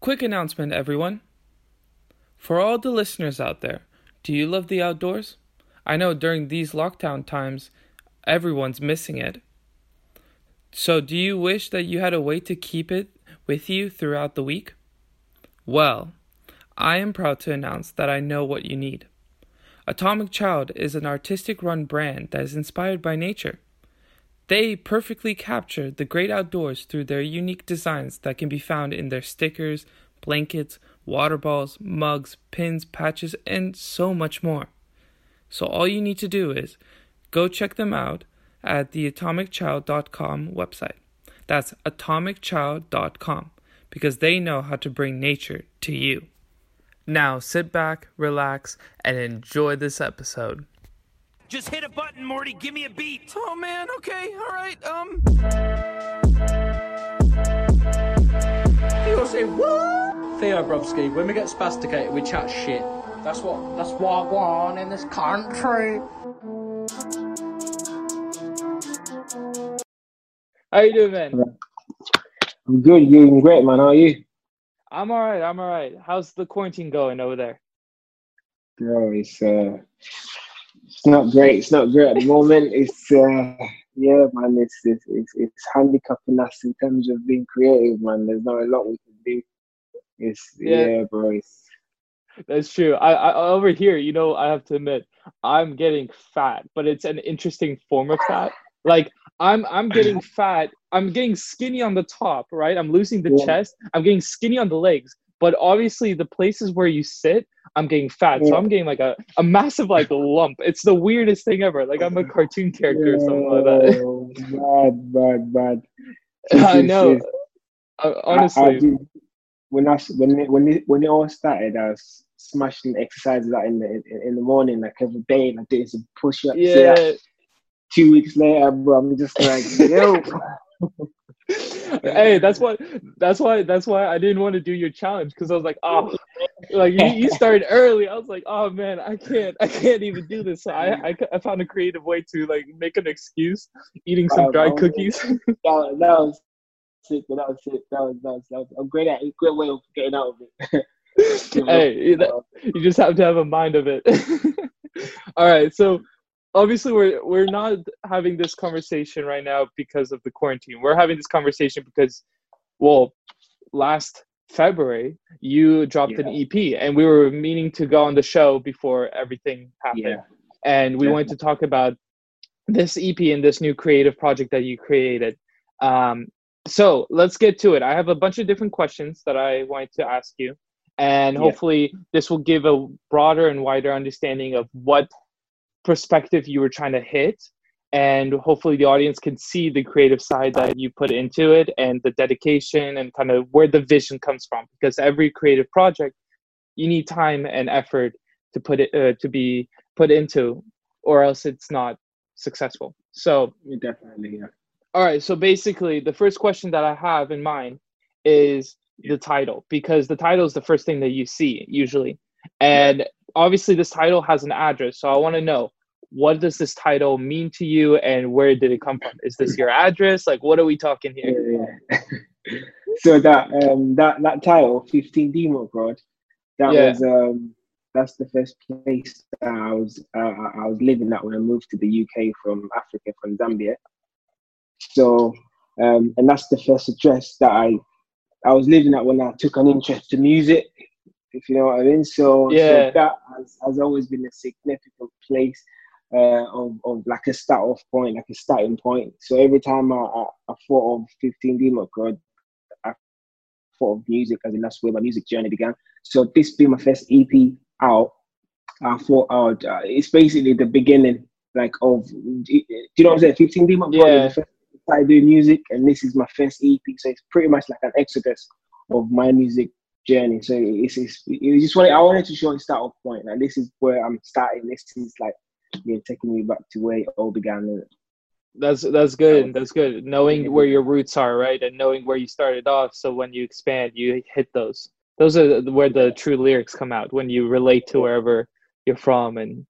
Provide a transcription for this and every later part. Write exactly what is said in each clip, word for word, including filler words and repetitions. Quick announcement, everyone. For all the listeners out there, do you love the outdoors? I know during these lockdown times, everyone's missing it. So do you wish that you had a way to keep it with you throughout the week? Well, I am proud to announce that I know what you need. Atomic Child is an artistic-run brand that is inspired by nature. They perfectly capture the great outdoors through their unique designs that can be found in their stickers, blankets, water balls, mugs, pins, patches, and so much more. So all you need to do is go check them out at the atomic child dot com website. That's atomic child dot com, because they know how to bring nature to you. Now sit back, relax, and enjoy this episode. Just hit a button, Morty. Give me a beat. Oh, man. Okay. All right. Um. People say, what? Theo Brovsky, when we get spasticated, we chat shit. That's what, that's what I want in this country. How you doing, man? I'm good. You're doing great, man. How are you? I'm all right. I'm all right. How's the quarantine going over there? Bro, it's, uh, it's not great. It's not great at the moment. It's, uh, yeah, man, it's, it's, it's, it's handicapping us in terms of being creative, man. There's not a lot we can do. It's, yeah, yeah bro. It's... That's true. I, I, over here, you know, I have to admit, I'm getting fat, but it's an interesting form of fat. Like, I'm I'm getting fat. I'm getting skinny on the top, right? I'm losing the yeah. chest. I'm getting skinny on the legs. But obviously, the places where you sit, I'm getting fat. Yeah. So I'm getting like a, a massive like lump. It's the weirdest thing ever. Like I'm a cartoon character yeah. or something like that. Bad, bad, bad. It's, I know. I, honestly, I, I do, when I when it, when it, when it all started, I was smashing exercises out in the in, in the morning, like every day, and I did some push-ups. Yeah. So Two weeks later, bro, I'm just like, yo. Hey, that's what. That's why. That's why I didn't want to do your challenge, because I was like, oh, like you, you started early. I was like, oh man, I can't. I can't even do this. So I, I, I found a creative way to like make an excuse, eating some dried cookies. That, that was sick. That was sick. That was that was. That was I'm great at it. Great way of getting out of it. Hey, that, you just have to have a mind of it. All right, so. Obviously, we're we're not having this conversation right now because of the quarantine. We're having this conversation because, well, last February, you dropped yeah. an E P, and we were meaning to go on the show before everything happened. Yeah. And we Definitely. wanted to talk about this E P and this new creative project that you created. Um, so let's get to it. I have a bunch of different questions that I wanted to ask you, and hopefully yeah. this will give a broader and wider understanding of what perspective you were trying to hit, and hopefully the audience can see the creative side that you put into it and the dedication and kind of where the vision comes from, because every creative project you need time and effort to put it uh, to be put into, or else it's not successful. So definitely yeah. all right, so basically the first question that I have in mind is yeah. the title, because the title is the first thing that you see usually, and yeah. obviously this title has an address, so I want to know, what does this title mean to you and where did it come from? Is this your address? Like, what are we talking here? Yeah, yeah. So that um that that title, fifteen Demo Code, that yeah. was um that's the first place that I was uh, I was living at when I moved to the U K from Africa, from Zambia. So um and that's the first address that I I was living at when I took an interest to music, if you know what I mean. So, yeah. so that has, has always been a significant place uh, of, of like a start off point, like a starting point. So every time I, I, I thought of fifteen Demo Code, I thought of music, as in that's where my music journey began. So this being my first E P out, I thought I would, uh, it's basically the beginning like of, do you know what I'm saying? fifteen Demo Code yeah. is the first time I started doing music, and this is my first E P. So it's pretty much like an exodus of my music journey. So it's, it's, it's just what I wanted to show, a start off point. Like, this is where I'm starting. This is like yeah, taking me back to where it all began. That's that's good. That's good. Knowing where your roots are, right, and knowing where you started off. So when you expand, you hit those. Those are where the true lyrics come out, when you relate to wherever you're from and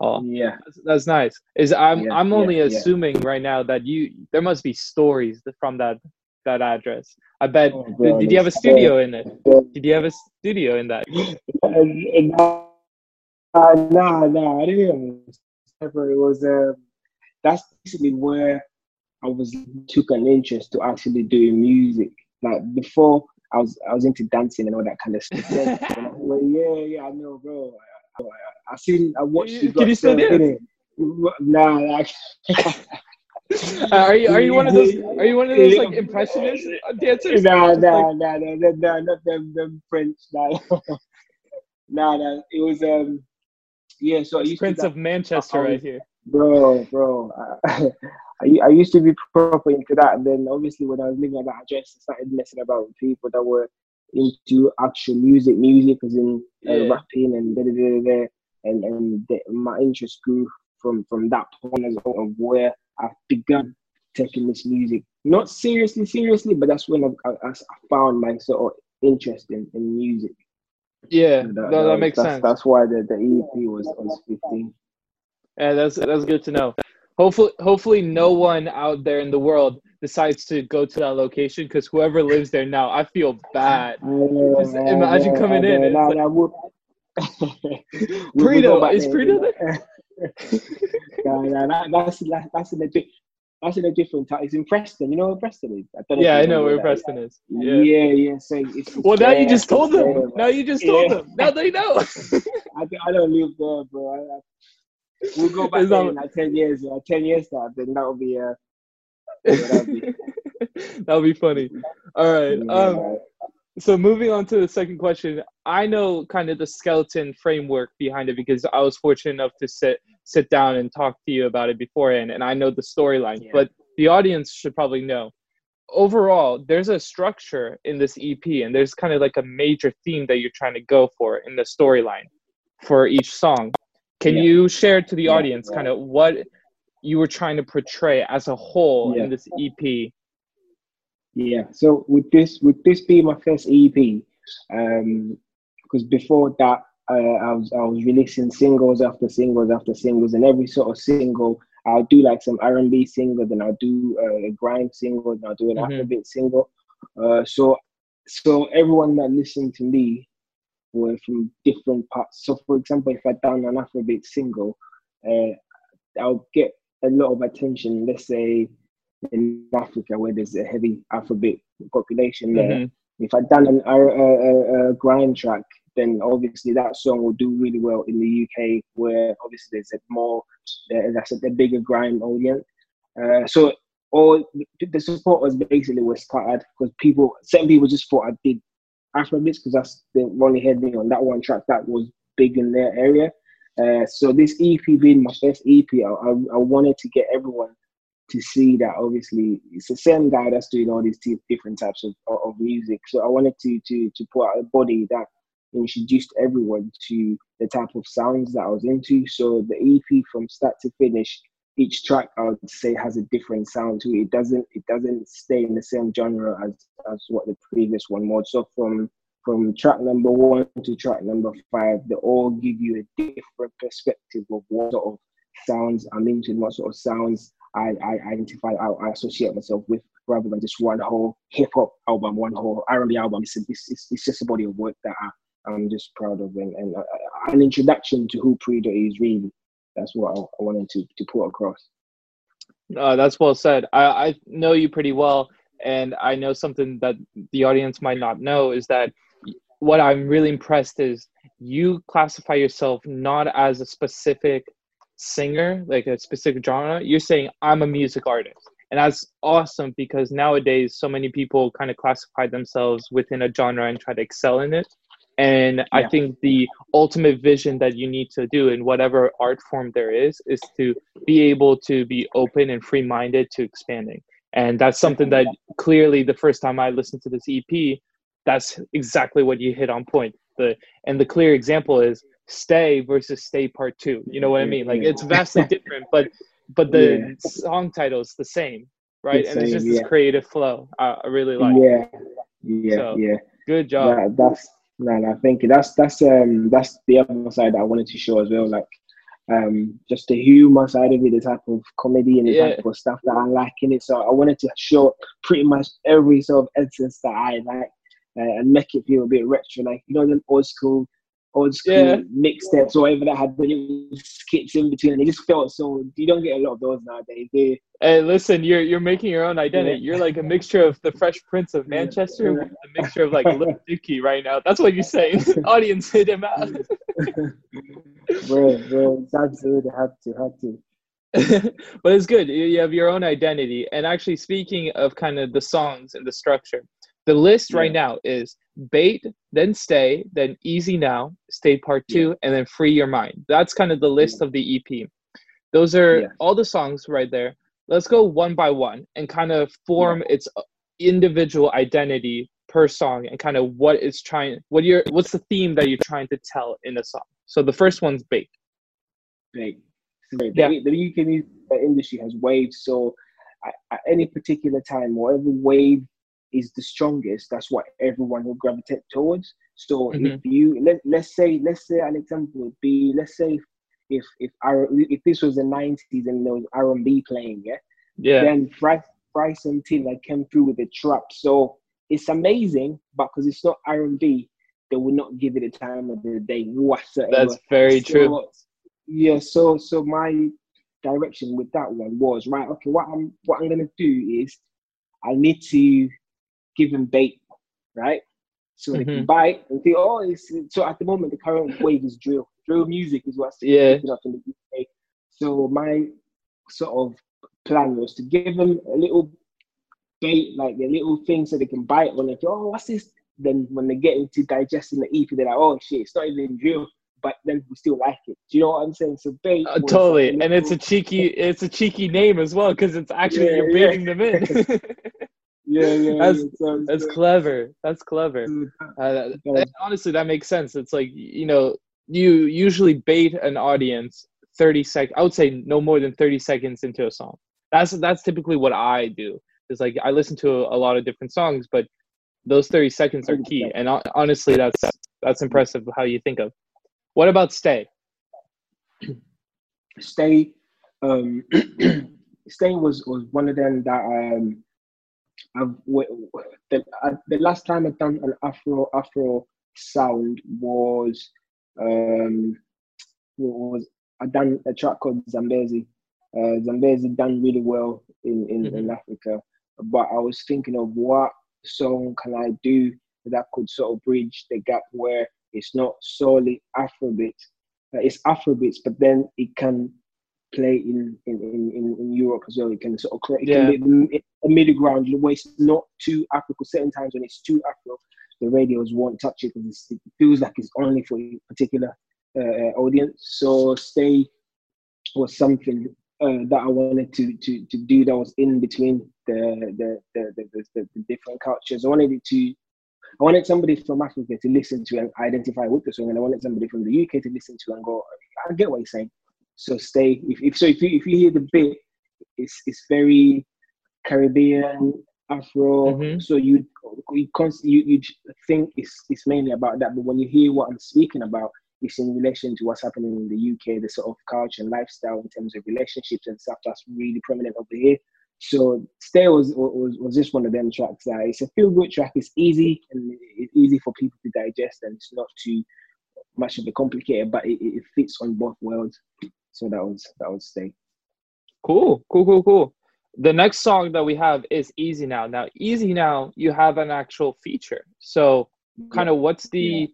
all. Yeah, that's, that's nice. Is I'm yeah, I'm only yeah, assuming yeah. right now that you there must be stories from that that address. I bet. Oh, God, did you have a studio in it? Did you have a studio in that? No, no, no. I didn't have a It was uh, that's basically where I was took an interest to actually doing music. Like before, I was I was into dancing and all that kind of stuff. Then, I, well, yeah, yeah, I know, bro. I, I, I seen, I watched. You, can you still do it? Nah, like. Uh, are you are you one of those are you one of those like impressionist dancers? No, no, no, no, no, not them, them French. No, no, no. It was um, yeah. So I used Prince to, of Manchester, I, right here, bro, bro. I, I I used to be proper into that, and then obviously when I was living at that address, I started messing about with people that were into actual music, music as in uh, yeah. rapping and da da da da, and and the, my interest grew from from that point as well of where. I've begun taking this music, not seriously, seriously, but that's when I, I, I found my sort of interest in, in music. Yeah, so that, no, that, that makes that's, sense. That's why the, the E P was, was fifteen. Yeah, that's that's good to know. Hopefully, hopefully, no one out there in the world decides to go to that location because whoever lives there now, I feel bad. Yeah, Just imagine yeah, coming yeah, in. Yeah, and it's like... Prido, is Prido there? no, no, that, that's that, that's in a that's in a different type. It's in Preston. You know where Preston is? I don't know yeah, I know where that. Preston is. Yeah, yeah. yeah so it's, it's well, now there, you just told them. There, now you just told yeah. them. Now they know. I, I don't live there, bro. I, I, we'll go back there in like ten years. Uh, ten years now, then that'll be. Uh, yeah, that'll be that'll be funny. All right. Yeah, um, right. So moving on to the second question, I know kind of the skeleton framework behind it because I was fortunate enough to sit sit down and talk to you about it beforehand, and I know the storyline, yeah. but the audience should probably know. Overall, there's a structure in this E P, and there's kind of like a major theme that you're trying to go for in the storyline for each song. Can yeah. you share to the yeah, audience yeah. kind of what you were trying to portray as a whole yeah. in this E P? Yeah, so with this with this being my first E P, um, because before that uh, I was I was releasing singles after singles after singles, and every sort of single I'll do like some R and B single, then I'll do uh, a grime single, then I'll do an mm-hmm. Afrobeat single. Uh, so so everyone that listened to me were from different parts. So for example, if I done an Afrobeat single, uh, I'll get a lot of attention. Let's say. In Africa, where there's a heavy Afrobeat population, there. Mm-hmm. If I'd done an a, a, a grime track, then obviously that song will do really well in the U K, where obviously there's a more, that's a, a bigger grime audience. Uh, so all the support was basically was scattered because people, certain people just thought I did Afrobeats because that's they only heard me on that one track that was big in their area. Uh, so this E P being my first E P, I, I, I wanted to get everyone. To see that obviously it's the same guy that's doing all these t- different types of, of music. So I wanted to to to put out a body that introduced everyone to the type of sounds that I was into. So the E P from start to finish, each track I would say has a different sound to it. It doesn't it doesn't stay in the same genre as, as what the previous one was. So from from track number one to track number five, they all give you a different perspective of what sort of sounds I'm into, what sort of sounds I, I identify, I, I associate myself with, rather than just one whole hip hop album, one whole R and B album. It's, it's, it's just a body of work that I, I'm just proud of, and, and uh, an introduction to who Predo is really. That's what I, I wanted to, to put across. Uh, that's well said. I, I know you pretty well, and I know something that the audience might not know is that what I'm really impressed is you classify yourself not as a specific singer, like a specific genre. You're saying I'm a music artist, and that's awesome because nowadays so many people kind of classify themselves within a genre and try to excel in it, and yeah. I think the ultimate vision that you need to do in whatever art form there is is to be able to be open and free-minded to expanding, and that's something that clearly the first time I listened to this E P, that's exactly what you hit on point. The and the clear example is Stay versus Stay Part Two. You know what I mean? Like it's vastly different, but but the yeah. song title's the same, right? The and same, it's just yeah. this creative flow. I, I really like. Yeah, yeah, so, yeah. Good job. Nah, that's no, nah, nah, thank you. That's that's um that's the other side that I wanted to show as well. Like um, just the humor side of it, the type of comedy and the yeah. type of stuff that I like in it. So I wanted to show pretty much every sort of essence that I like uh, and make it feel a bit retro, like, you know, the old school, old school yeah. mixtapes or whatever that had little skits in between, and it just felt so. You don't get a lot of those nowadays. They, hey, listen, you're you're making your own identity. Yeah. You're like a mixture of the Fresh Prince of Manchester yeah. with a mixture of like Lil Dicky right now. That's what you're saying. Audience, hit him out. Bro, bro, it's absolutely have to, have to. But it's good. You have your own identity. And actually, speaking of kind of the songs and the structure, the list right yeah. now is Bait, then Stay, then Easy Now, Stay Part Two, yeah. and then Free Your Mind. That's kind of the list yeah. of the E P. Those are yeah. all the songs right there. Let's go one by one and kind of form yeah. its individual identity per song, and kind of what it's trying, what you're, what's the theme that you're trying to tell in a song. So the first one's Bait. Bait. Bait. Yeah. The, the U K music industry has waves, so at, at any particular time, whatever wave is the strongest, that's what everyone will gravitate towards. So mm-hmm. if you let, let's say let's say an example would be, let's say if if our, if this was the nineties and there was R and B playing, yeah yeah then Bryce, Bryson Tiller came through with the trap. So it's amazing, but because it's not R and B, they would not give it a time of the day whatsoever. That's very so, true yeah so so my direction with that one was, right, okay, what I'm what I'm gonna do is I need to give them Bait, right? So mm-hmm. they can bite and think, oh, it's... So at the moment, the current wave is drill. Drill music is what's yeah. picking up in the U K. So my sort of plan was to give them a little bait, like a little thing so they can bite on it. Oh, what's this? Then when they get into digesting the E P, they're like, oh, shit, it's not even drill. But then we still like it. Do you know what I'm saying? So Bait. Uh, totally. And it's a cheeky it's a cheeky name as well, because it's actually, yeah, you're baiting yeah. them in. Yeah, yeah, that's yeah, so that's good. clever. That's clever. Uh, that, that, honestly, that makes sense. It's like, you know, you usually bait an audience thirty sec. I would say no more than thirty seconds into a song. That's that's typically what I do. It's like I listen to a, a lot of different songs, but those thirty seconds are key. And uh, honestly, that's that's impressive how you think of. What about Stay? Stay, um, Stay was was one of them that um. I've, the, I, the last time I've done an Afro Afro sound was um was I done a track called Zambezi. Uh, Zambezi done really well in in, mm-hmm. in Africa, but I was thinking of what song can I do that could sort of bridge the gap where it's not solely Afrobeat. Uh, it's Afrobeats, but then it can play in, in, in, in Europe as well. It can sort of create, yeah. it can be a middle ground where it's not too Afro. Certain times when it's too Afro, the radios won't touch it because it feels like it's only for a particular uh, audience. So Stay was something uh, that I wanted to, to, to do that was in between the the, the, the, the the different cultures. I wanted it to, I wanted somebody from Africa to listen to and identify with the song, and I wanted somebody from the U K to listen to and go, I get what you're saying. So Stay. If, if so, if you if you hear the bit, it's it's very Caribbean Afro. Mm-hmm. So you you constantly you think it's it's mainly about that, but when you hear what I'm speaking about, it's in relation to what's happening in the U K, the sort of culture and lifestyle in terms of relationships and stuff that's really prominent over here. So Stay was was was just one of them tracks that it's a feel good track. It's easy and it's easy for people to digest, and it's not too much of a complicated, but it, it fits on both worlds. So that was that was Stay. Cool, cool, cool, cool. The next song that we have is Easy Now. Now, Easy Now, you have an actual feature. So, kind of, what's the, yeah.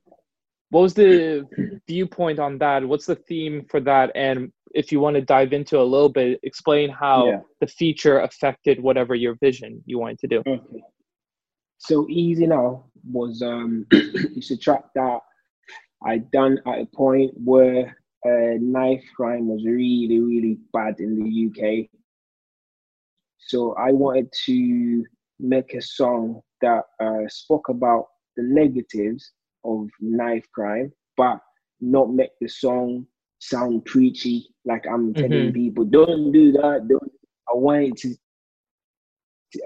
what was the viewpoint on that? What's the theme for that? And if you want to dive into a little bit, explain how yeah. the feature affected whatever your vision you wanted to do. Okay. So, Easy Now was um, it's a track that I done at a point where Uh, knife crime was really, really bad in the U K. So I wanted to make a song that uh, spoke about the negatives of knife crime, but not make the song sound preachy, like I'm telling mm-hmm. people, don't do that. Don't. I wanted to, to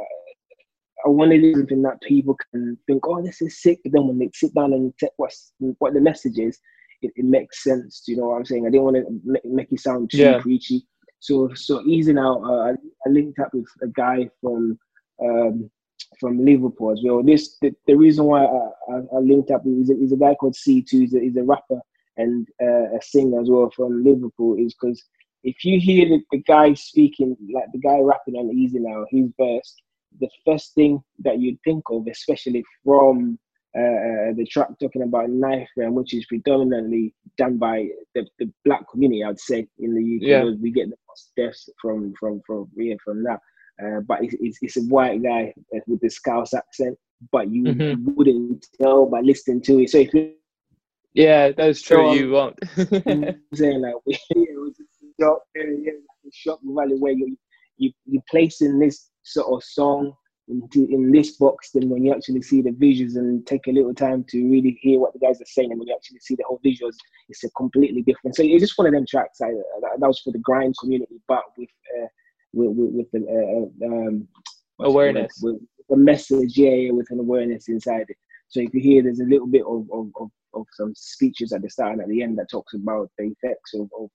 I wanted something that people can think, oh, this is sick. But then when they sit down and check what's, what the message is, it, it makes sense. Do you know what I'm saying? I didn't want to make it sound too yeah. preachy. So so easing out, uh, I linked up with a guy from um, from Liverpool as well. This the, the reason why I, I, I linked up is a, is a guy called C two. He's a, he's a rapper and uh, a singer as well from Liverpool. Is because if you hear the, the guy speaking, like the guy rapping on Easy Now, his verse, the first thing that you'd think of, especially from uh, the track talking about Knife Ram, which is predominantly done by the, the black community, I'd say, in the U K, yeah. we get the most deaths from from from yeah, from that. Uh, but it's, it's it's a white guy with the Scouse accent, but you mm-hmm. wouldn't tell by listening to it. So if you, yeah, that's true. So you won't. I'm saying like we, it was a shock, yeah, like a shock value where you you you're placing this sort of song into in this box, then when you actually see the visuals and take a little time to really hear what the guys are saying, and when you actually see the whole visuals, it's a completely different. So it's just one of them tracks. I, that was for the grind community, but with uh, with with, with the uh, um, awareness, with, with a message, yeah, yeah, with an awareness inside it. So you can hear there's a little bit of of, of, of some speeches at the start and at the end that talks about the effects of, of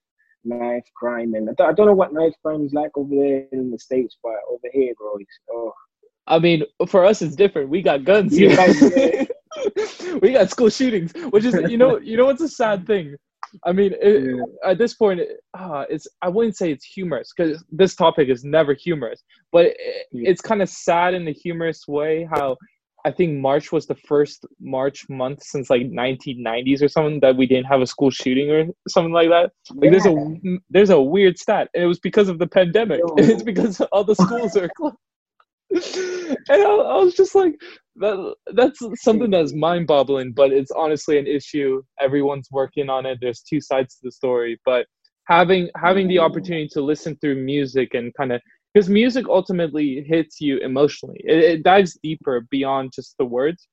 knife crime, and I, th- I don't know what knife crime is like over there in the States, but over here, bro, it's, oh. I mean, for us it's different. We got guns here. Yeah, yeah. We got school shootings, which is you know you know what's a sad thing. I mean, it, yeah. at this point, uh, it's I wouldn't say it's humorous because this topic is never humorous, but it, yeah. it's kind of sad in a humorous way. How I think March was the first March month since like nineteen nineties or something that we didn't have a school shooting or something like that. Like yeah. there's a there's a weird stat, and it was because of the pandemic. Yo. It's because all the schools are closed. And I, I was just like, that, that's something that's mind-boggling, but it's honestly an issue. Everyone's working on it. There's two sides to the story, but having having the opportunity to listen through music and kind of. Because music ultimately hits you emotionally. It, it dives deeper beyond just the words.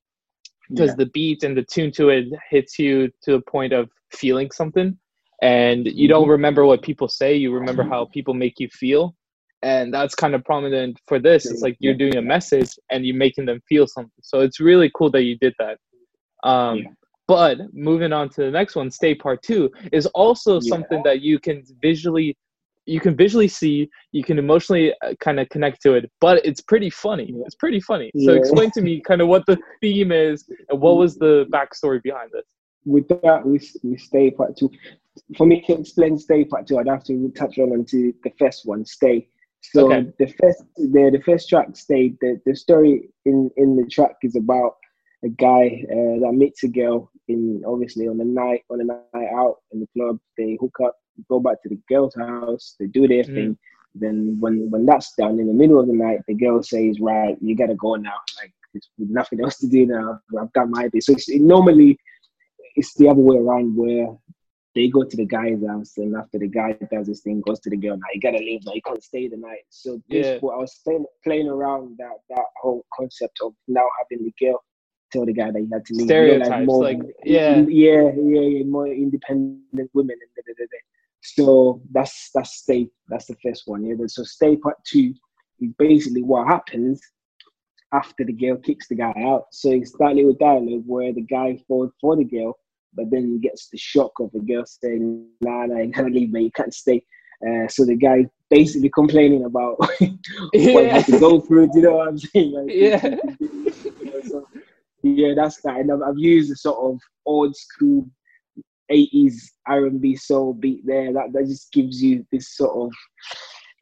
Because yeah. the beat and the tune to it hits you to the point of feeling something. And you don't remember what people say. You remember how people make you feel. And that's kind of prominent for this. It's like you're doing a message and you're making them feel something. So it's really cool that you did that. Um, yeah. But moving on to the next one, Stay Part two, is also yeah. something that you can visually... You can visually see, you can emotionally kind of connect to it, but it's pretty funny. It's pretty funny. So yeah. explain to me kind of what the theme is and what was the backstory behind this. With that, we, we Stay Part two. For me to explain Stay Part two, I'd have to touch on to the first one, Stay. So okay. the first the, the first track, Stay, the, the story in, in the track is about a guy uh, that meets a girl in obviously on a night on a night out in the club. They hook up, go back to the girl's house, they do their mm. thing. Then when when that's done, in the middle of the night, the girl says, "Right, you gotta go now. Like there's nothing else to do now. I've done my day." So it's, it, normally it's the other way around where they go to the guy's house, and after the guy does his thing, goes to the girl. Now you gotta leave. Now you can't stay the night. So yeah. this, well, I was playing, playing around that that whole concept of now having the girl tell the guy that he had to leave. Stereotypes, like, more, like yeah. yeah, yeah, yeah, more independent women. And da, da, da, da. So that's that's Stay. That's the first one. Yeah. So Stay Part Two is basically what happens after the girl kicks the guy out. So it's that little dialogue where the guy falls for the girl, but then gets the shock of the girl saying, "Nah, nah, you can't leave, man. You can't stay." Uh, so the guy basically complaining about what yeah. he had to go through. Do you know what I'm saying? Like, yeah. So, yeah, that's that. And I've, I've used a sort of old school eighties R and B soul beat there. That that just gives you this sort of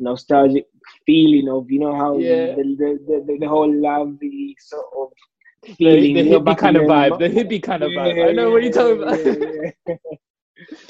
nostalgic feeling of, you know, how yeah. the, the, the, the whole lovely sort of feeling. The, the hippie back kind of vibe. Up. The hippie kind of yeah, vibe. I know yeah, what you're talking about. Yeah,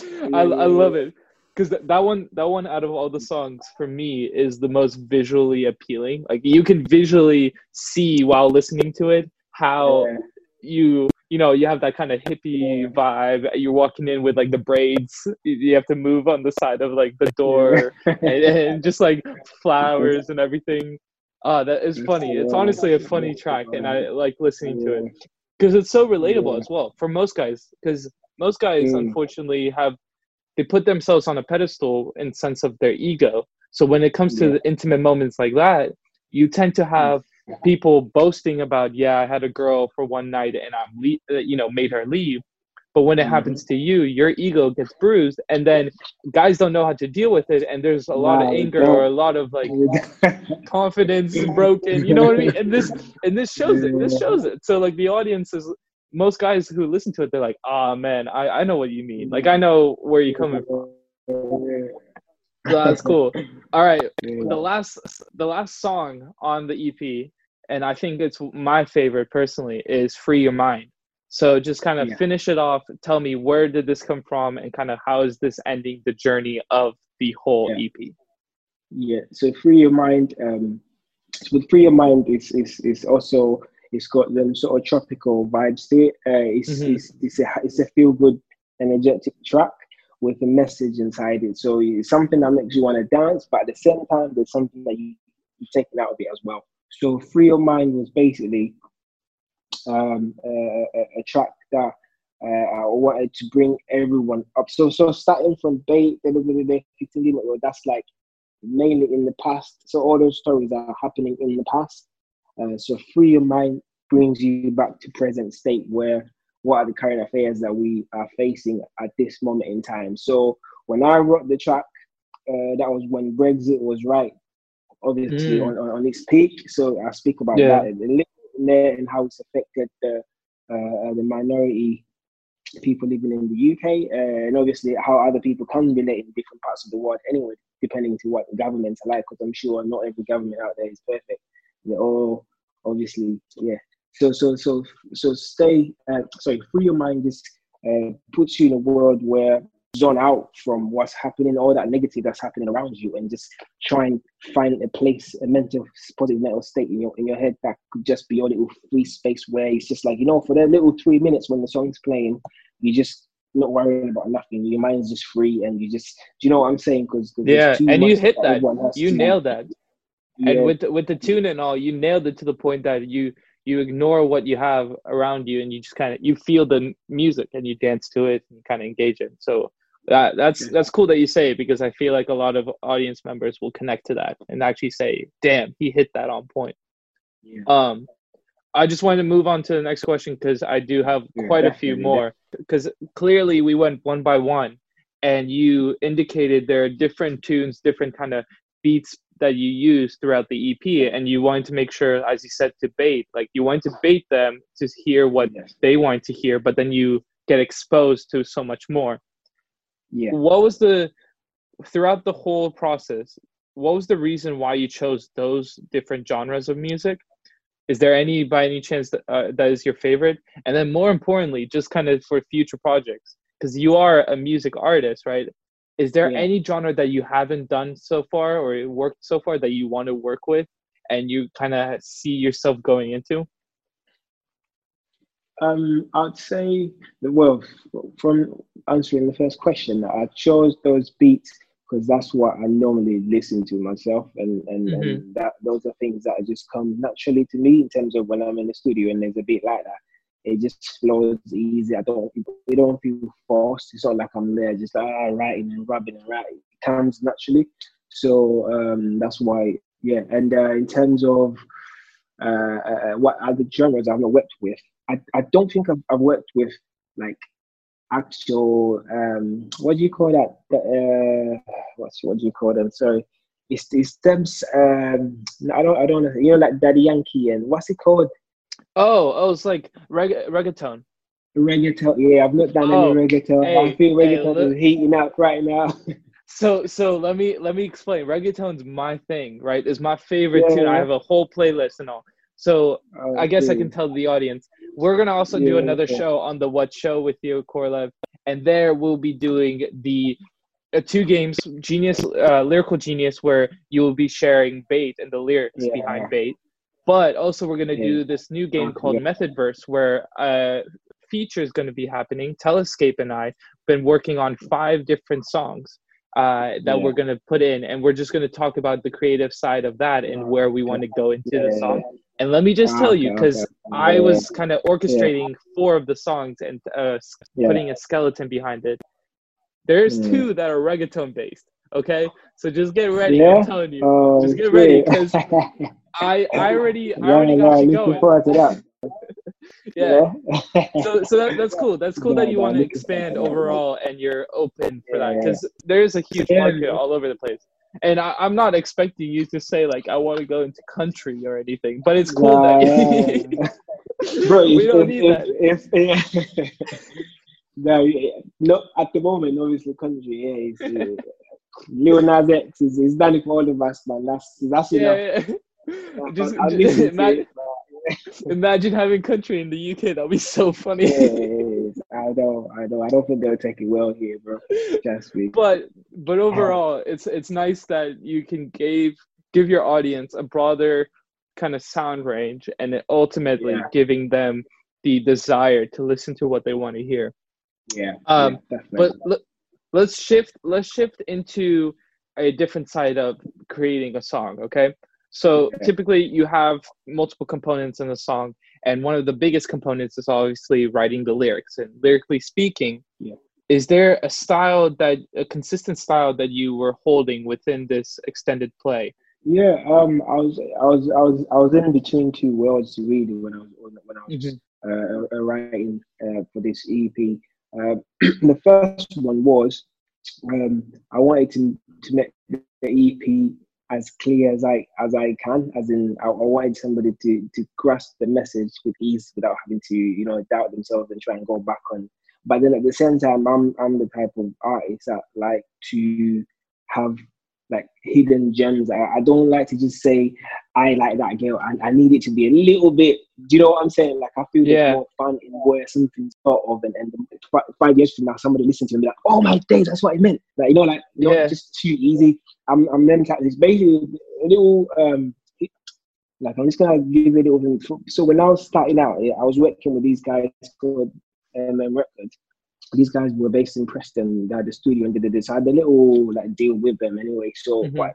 yeah. I, I love it. Because that, that one that one out of all the songs for me is the most visually appealing. Like you can visually see while listening to it how yeah. you you know you have that kind of hippie yeah. vibe. You're walking in with like the braids, you have to move on the side of like the door and, and just like flowers and everything. Uh that is funny. It's honestly a funny track, and I like listening to it because it's so relatable as well for most guys, because most guys unfortunately have they put themselves on a pedestal in sense of their ego. So when it comes to the intimate moments like that, you tend to have people boasting about, yeah, I had a girl for one night and I'm, le- you know, made her leave. But when it happens to you, your ego gets bruised, and then guys don't know how to deal with it, and there's a lot wow, of anger or a lot of like confidence broken. You know what I mean? And this and this shows it. This shows it. So like the audience is, most guys who listen to it, they're like, "Ah, oh, man, I, I know what you mean. Like I know where you're coming from." So that's cool. All right, the last the last song on the E P, and I think it's my favorite personally, is "Free Your Mind." So just kind of yeah. finish it off. Tell me, where did this come from, and kind of how is this ending the journey of the whole yeah. E P? Yeah. So Free Your Mind. Um, so with Free Your Mind, it's it's it's also it's got them sort of tropical vibes to it. Uh, it's, mm-hmm. it's it's a it's a feel good, energetic track with a message inside it. So it's something that makes you want to dance, but at the same time, there's something that you you're taking out of it as well. So Free Your Mind was basically. Um, uh, a, a track that uh, I wanted to bring everyone up. So, so starting from day, day, day, day fifteen, that's like mainly in the past. So all those stories are happening in the past. Uh, so Free Your Mind brings you back to present state, where what are the current affairs that we are facing at this moment in time. So when I wrote the track, uh, that was when Brexit was right, obviously mm. on, on, on its peak. So I speak about yeah. that. There and how it's affected the uh, the minority people living in the U K, uh, and obviously how other people can relate in different parts of the world anyway, depending to what governments are like, because I'm sure not every government out there is perfect. They're all obviously yeah so so so so stay uh, sorry Free Your Mind just uh, puts you in a world where zone out from what's happening, all that negative that's happening around you, and just try and find a place, a mental positive mental state in your in your head that could just be your little free space, where it's just like, you know, for that little three minutes when the song's playing, you just not worrying about nothing. Your mind's just free, and you just, do you know what I'm saying? Because yeah, and you hit that, that. you nailed that, yeah. and with the, with the tune and all, you nailed it to the point that you you ignore what you have around you, and you just kind of you feel the music and you dance to it and kind of engage it. So. That, that's that's cool that you say it, because I feel like a lot of audience members will connect to that and actually say, damn, he hit that on point. Yeah. Um, I just wanted to move on to the next question, because I do have yeah, quite a few more, because clearly we went one by one, and you indicated there are different tunes, different kind of beats that you use throughout the E P, and you wanted to make sure, as you said, to bait, like you wanted to bait them to hear what yes. they want to hear, but then you get exposed to so much more. Yeah. What was the, throughout the whole process, what was the reason why you chose those different genres of music? Is there any, by any chance, that, uh, that is your favorite? And then more importantly, just kind of for future projects, because you are a music artist, right? Is there yeah. any genre that you haven't done so far or worked so far that you want to work with and you kind of see yourself going into? Um, I'd say, well, from answering the first question, I chose those beats because that's what I normally listen to myself, and, and, mm-hmm. and that those are things that just come naturally to me in terms of when I'm in the studio and there's a beat like that. It just flows easy. I don't, it don't feel forced. It's not like I'm there just like, ah, writing and rubbing and writing. It comes naturally. So um, that's why, yeah. And uh, in terms of uh, uh, what other genres I've not worked with, I, I don't think I've, I've worked with like actual um what do you call that the, uh what's what do you call them sorry it's it's them um I don't I don't know you know like Daddy Yankee and what's it called oh oh it's like reg- reggaeton reggaeton yeah I've not done oh, any reggaeton hey, I feel reggaeton hey, is heating up right now. So so let me let me explain. Reggaeton's my thing, right? It's my favorite yeah. tune. I have a whole playlist and all. So oh, I guess dude. I can tell the audience, we're going to also yeah, do another okay. show on The What Show with Theo Korolev. And there we'll be doing the uh, two games, Genius, uh, Lyrical Genius, where you will be sharing bait and the lyrics yeah. behind bait. But also we're going to yeah. do this new game oh, called yeah. Method Burst, where a uh, feature is going to be happening. Telescape and I have been working on five different songs uh, that yeah. we're going to put in. And we're just going to talk about the creative side of that and oh, where we want to go into yeah. the song. And let me just ah, tell you, because okay, okay. yeah. I was kind of orchestrating yeah. four of the songs and uh, yeah. putting a skeleton behind it. There's mm. two that are reggaeton based, okay? So just get ready, yeah? I'm telling you. Um, just get ready, because I, I already, I already yeah, got yeah, you going. yeah. yeah. so so that, that's cool. That's cool yeah, that you want to expand overall and you're open for yeah, that because yeah. there's a huge market all over the place. And I, I'm not expecting you to say, like, I want to go into country or anything, but it's cool nah, that yeah. Bro, we if, don't need if, that. If, if, no, no, at the moment, obviously, country, yeah, it's... Uh, Lil Nas X is, is done it for all of us, man. That's that's yeah, enough. Yeah. Just, just imagine, it, imagine having country in the U K. That'd be so funny. Yeah, yeah, yeah. I know, I know. I don't think they'll take it well here, bro. Just me. But but overall, it's it's nice that you can give give your audience a broader kind of sound range, and ultimately yeah. giving them the desire to listen to what they want to hear. Yeah. Um. Yeah, but. L- Let's shift let's shift into a different side of creating a song, okay? So okay. typically you have multiple components in a song, and one of the biggest components is obviously writing the lyrics. And lyrically speaking, yeah. is there a style that a consistent style that you were holding within this extended play? Yeah, um I was I was I was I was in between two worlds really when I was when I was mm-hmm. uh, writing uh, for this E P. Uh, the first one was um, I wanted to to make the E P as clear as I as I can, as in I, I wanted somebody to to grasp the message with ease without having to you know doubt themselves and try and go back on. But then at the same time, I'm I'm the type of artist that like to have like hidden gems. I, I don't like to just say I like that girl. I, I need it to be a little bit. Do you know what I'm saying? Like I feel yeah. it's more fun in where something's thought of, and, and five, five years from now, somebody listens to me like, "Oh my days, that's what it meant." Like you know, like you yeah. know, just too easy. I'm I'm learning like this. Basically, a little um, like I'm just gonna give it a little. So when I was starting out, yeah, I was working with these guys called M and M Records. These guys were based in Preston. They had a studio and did this. I had a little like deal with them anyway. So, mm-hmm. like,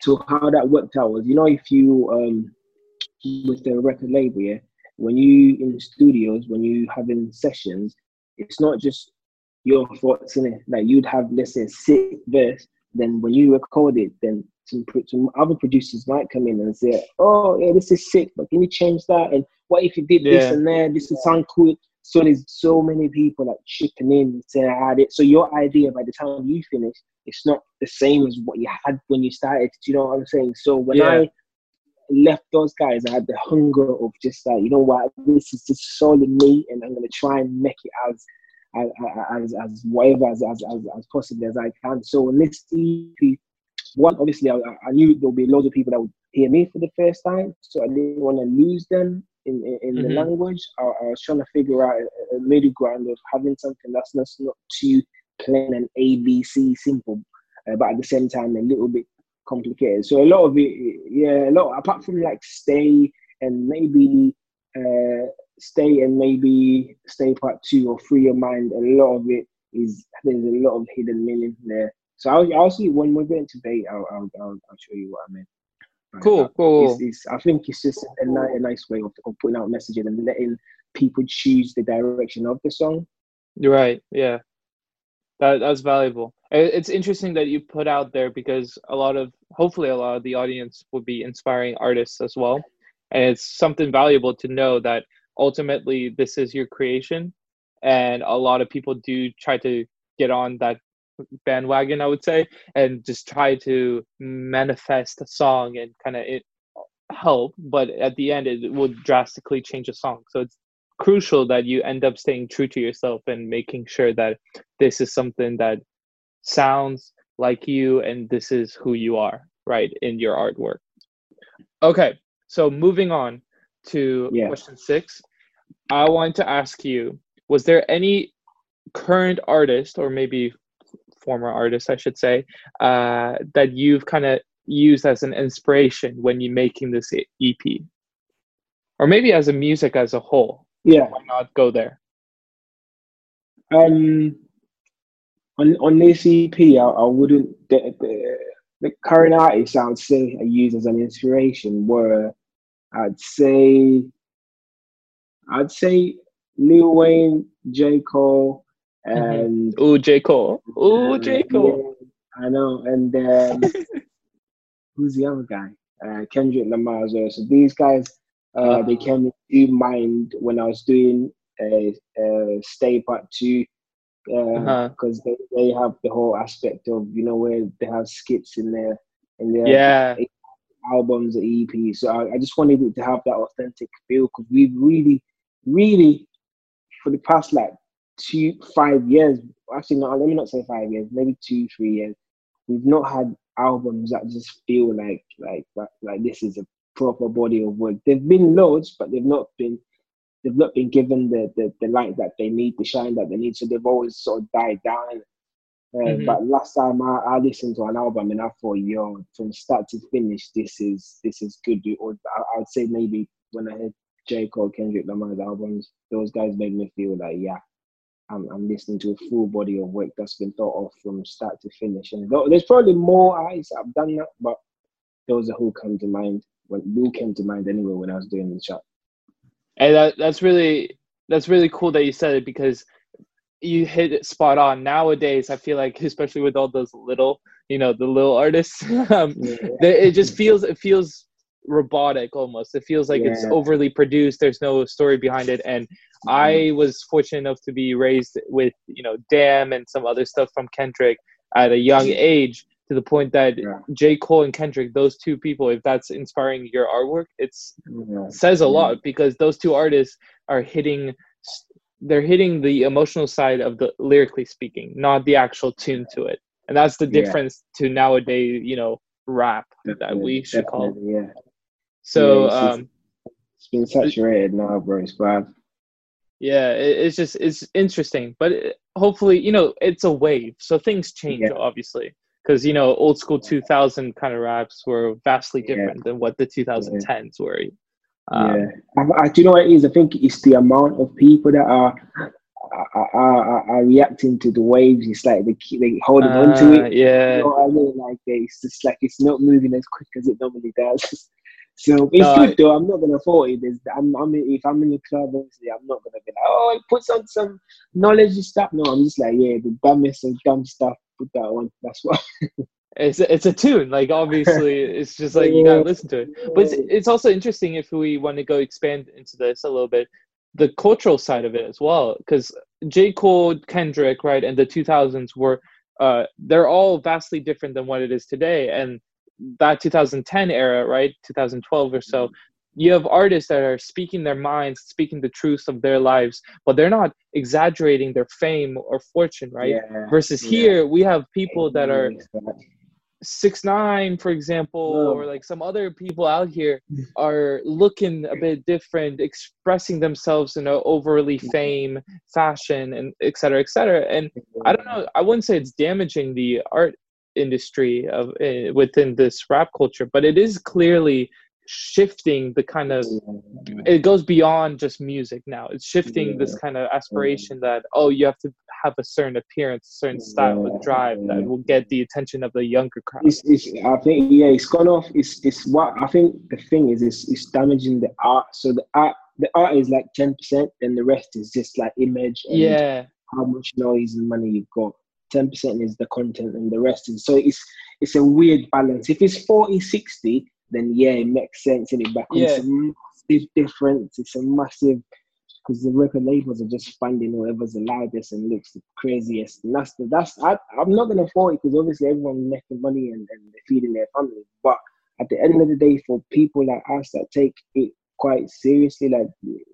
so how that worked out was, you know, if you um, with the record label, yeah, when you in studios, when you having sessions, it's not just your thoughts in it. Like you'd have, let's say, six verse. Then when you record it, then some, some other producers might come in and say, "Oh, yeah, this is sick, but can you change that? And what if you did yeah. this and there? This would sound cool." So there's so many people like chipping in and saying I had it. So your idea by the time you finish, it's not the same as what you had when you started. Do you know what I'm saying? So when yeah. I left those guys, I had the hunger of just like, you know what, this is just solely me, and I'm gonna try and make it as as as, as whatever as as as possible as I can. So in this E P, one obviously I, I knew there'll be loads of people that would hear me for the first time, so I didn't want to lose them. In, in, in mm-hmm. the language, I, I was trying to figure out a, a middle ground of having something that's not, not too plain and A B C simple, uh, but at the same time a little bit complicated. So a lot of it, yeah, a lot apart from like stay and maybe uh, stay and maybe stay part two or free your mind. A lot of it is there's a lot of hidden meaning there. So I'll, I'll see when we're going to date. I'll, I'll I'll I'll show you what I mean. Cool, cool. It's, it's, I think it's just a, a nice way of, of putting out messaging and letting people choose the direction of the song. You're right, yeah. That That's valuable. It's interesting that you put out there because a lot of, hopefully a lot of the audience will be inspiring artists as well. And it's something valuable to know that ultimately this is your creation. And a lot of people do try to get on that bandwagon, I would say, and just try to manifest a song and kind of it help, but at the end it will drastically change a song. So it's crucial that you end up staying true to yourself and making sure that this is something that sounds like you and this is who you are, right, in your artwork. Okay, so moving on to yeah. question six, I want to ask you, was there any current artist or maybe former artist, I should say, uh, that you've kind of used as an inspiration when you're making this E P, or maybe as a music as a whole? Yeah, why not go there? Um, on on this E P, I, I wouldn't. The, the, the current artists I would say I used as an inspiration were, I'd say, I'd say Lil Wayne, J. Cole. And mm-hmm. oh, J. Cole. Oh, um, J. Cole. Yeah, I know. And um, who's the other guy? Uh, Kendrick Lamar as well. So these guys, Uh, they came to mind when I was doing a, a stay part two, because uh, uh-huh. they, they have the whole aspect of, you know, where they have skits in their, in their yeah. albums, the E P. So I, I just wanted it to have that authentic feel, because we've really, really, for the past like two, five years, actually, no, let me not say five years, maybe two, three years, we've not had albums that just feel like, like, like, like this is a proper body of work. There've been loads, but they've not been, they've not been given the, the, the light that they need, the shine that they need. So they've always sort of died down. Uh, mm-hmm. But last time I, I listened to an album and I thought, yo, from start to finish, this is this is good. Or I, I'd say maybe when I heard J. Cole, Kendrick Lamar's albums, those guys made me feel like, yeah, I'm, I'm listening to a full body of work that's been thought of from start to finish. And there's probably more eyes that have done that, but those are who come to mind. When who came to mind anyway when I was doing the chat. And that, that's really that's really cool that you said it, because you hit it spot on. Nowadays, I feel like, especially with all those little, you know, the little artists, um, yeah. they, it just feels it feels robotic almost. It feels like yeah. it's overly produced. There's no story behind it. And I was fortunate enough to be raised with, you know, Damn and some other stuff from Kendrick at a young age, to the point that yeah. J. Cole and Kendrick, those two people, if that's inspiring your artwork, it's yeah. says a lot, because those two artists are hitting. They're hitting the emotional side of the lyrically speaking, not the actual tune to it. And that's the difference yeah. to nowadays, you know, rap definitely, that we should call it. Yeah. So yeah, it's, um, it's been saturated now, bro. It's bad. Yeah. It, it's just, it's interesting, but it, hopefully, you know, it's a wave. So things change, yeah. obviously, because, you know, old school two thousand kind of raps were vastly different yeah. than what the twenty tens yeah. were. Um, yeah, I, I, do you know what it is? I think it's the amount of people that are are, are, are reacting to the waves. It's like they keep they holding uh, on to it. Yeah, you know what I mean? Like they, it's just like it's not moving as quick as it normally does. So it's no, good though. I'm not gonna fault it. I'm, I'm if I'm in the club, obviously, I'm not gonna be like, oh, it puts on some knowledge and stuff. No, I'm just like, yeah, the dumbest of dumb stuff. Put that on. That's what. It's it's a tune, like obviously it's just like you gotta listen to it. But it's, it's also interesting if we want to go expand into this a little bit, the cultural side of it as well, because J. Cole, Kendrick, right, and the two thousands were uh they're all vastly different than what it is today. And that two thousand ten era, right, two thousand twelve or so, you have artists that are speaking their minds, speaking the truths of their lives, but they're not exaggerating their fame or fortune, right? Yeah, versus yeah. here we have people that are six nine, for example, no. or like some other people out here are looking a bit different, expressing themselves in an overly fame fashion, and et cetera, et cetera. And I don't know, I wouldn't say it's damaging the art industry of uh, within this rap culture, but it is clearly shifting the kind of, it goes beyond just music now. It's shifting yeah. this kind of aspiration yeah. that, oh, you have to have a certain appearance, a certain style yeah. and drive yeah. that will get the attention of the younger crowd. It's, it's, I think, yeah, it's gone off. It's, it's what I think the thing is, it's, it's damaging the art. So the art, the art is like ten percent, and the rest is just like image and yeah. how much noise and money you've got. ten percent is the content, and the rest is, so it's, it's a weird balance. If it's forty, sixty, then yeah, it makes sense in it, but yeah. it's a massive difference. It's a massive, because the record labels are just funding whoever's the loudest and looks the craziest. And that's the, that's I, I'm not gonna fault it, because obviously everyone's making money and, and they're feeding their families. But at the end of the day, for people like us that take it quite seriously, like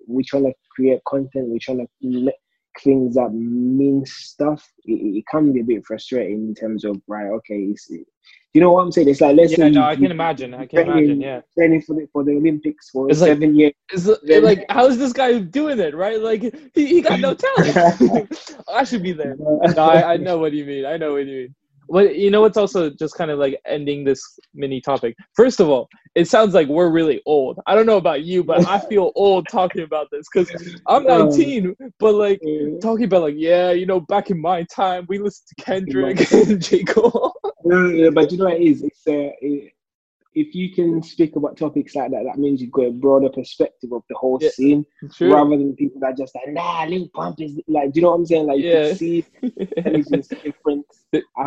we're trying to create content, we're trying to make things that mean stuff. It, it can be a bit frustrating in terms of, right, okay, it's, it, you know what I'm saying? It's like, let's yeah, say no, you, I can imagine. I can training, imagine. Yeah, training for the for the Olympics for it's seven like, years. It's like, how is this guy doing it? Right? Like, he, he got no talent. I should be there. No, I, I know what you mean. I know what you mean. But you know, it's also just kind of like ending this mini topic. First of all, it sounds like we're really old. I don't know about you, but I feel old talking about this, because I'm nineteen. But like talking about like, yeah, you know, back in my time, we listened to Kendrick and J. Cole. No, no, no, but you know what it is? It's, uh, it, if you can speak about topics like that, that means you've got a broader perspective of the whole yeah, scene, true. Rather than people that are just like, nah, Lil Pump is, like, do you know what I'm saying? Like, yeah. you can see different.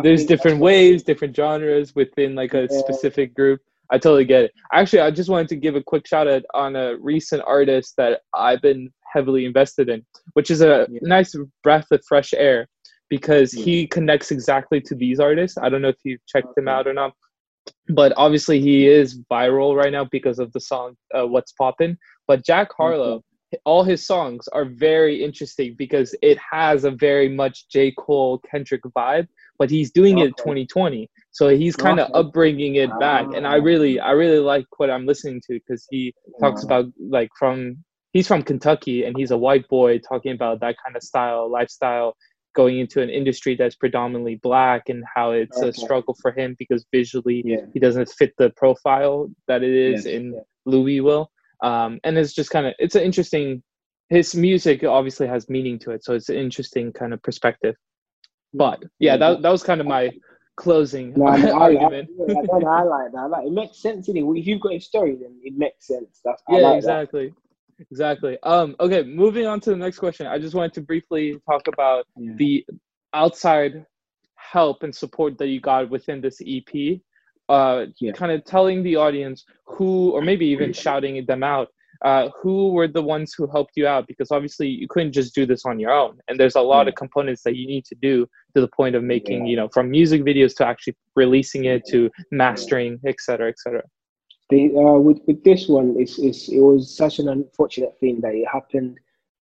There's different waves, different genres within, like, a yeah. specific group. I totally get it. Actually, I just wanted to give a quick shout out on a recent artist that I've been heavily invested in, which is a yeah. nice breath of fresh air, because yeah. he connects exactly to these artists. I don't know if you've checked okay. him out or not, but obviously he is viral right now because of the song uh, What's Poppin'. But Jack Harlow, mm-hmm. all his songs are very interesting because it has a very much J. Cole, Kendrick vibe, but he's doing okay. it in twenty twenty. So he's kind of okay. upbringing it back. And I really, I really like what I'm listening to, because he talks yeah. about like from, he's from Kentucky and he's a white boy talking about that kind of style, lifestyle, going into an industry that's predominantly black, and how it's okay. a struggle for him because visually yeah. he doesn't fit the profile that it is yes. in yeah. Louisville. Um, and it's just kind of, it's an interesting, his music obviously has meaning to it. So it's an interesting kind of perspective. But yeah, that that was kind of my closing no, I, argument. I, I, I, I like that. I like, it makes sense, innit? Well, if you've got a story, then it makes sense. That's, yeah, I like exactly. That. Exactly. Um, okay, moving on to the next question. I just wanted to briefly talk about yeah. the outside help and support that you got within this E P. Uh, yeah. Kind of telling the audience who, or maybe even shouting them out, uh, who were the ones who helped you out? Because obviously you couldn't just do this on your own. And there's a lot yeah. of components that you need to do to the point of making, yeah. you know, from music videos to actually releasing it yeah. to mastering, yeah. et cetera, et cetera. The, uh, with, with this one, it's, it's, it was such an unfortunate thing that it happened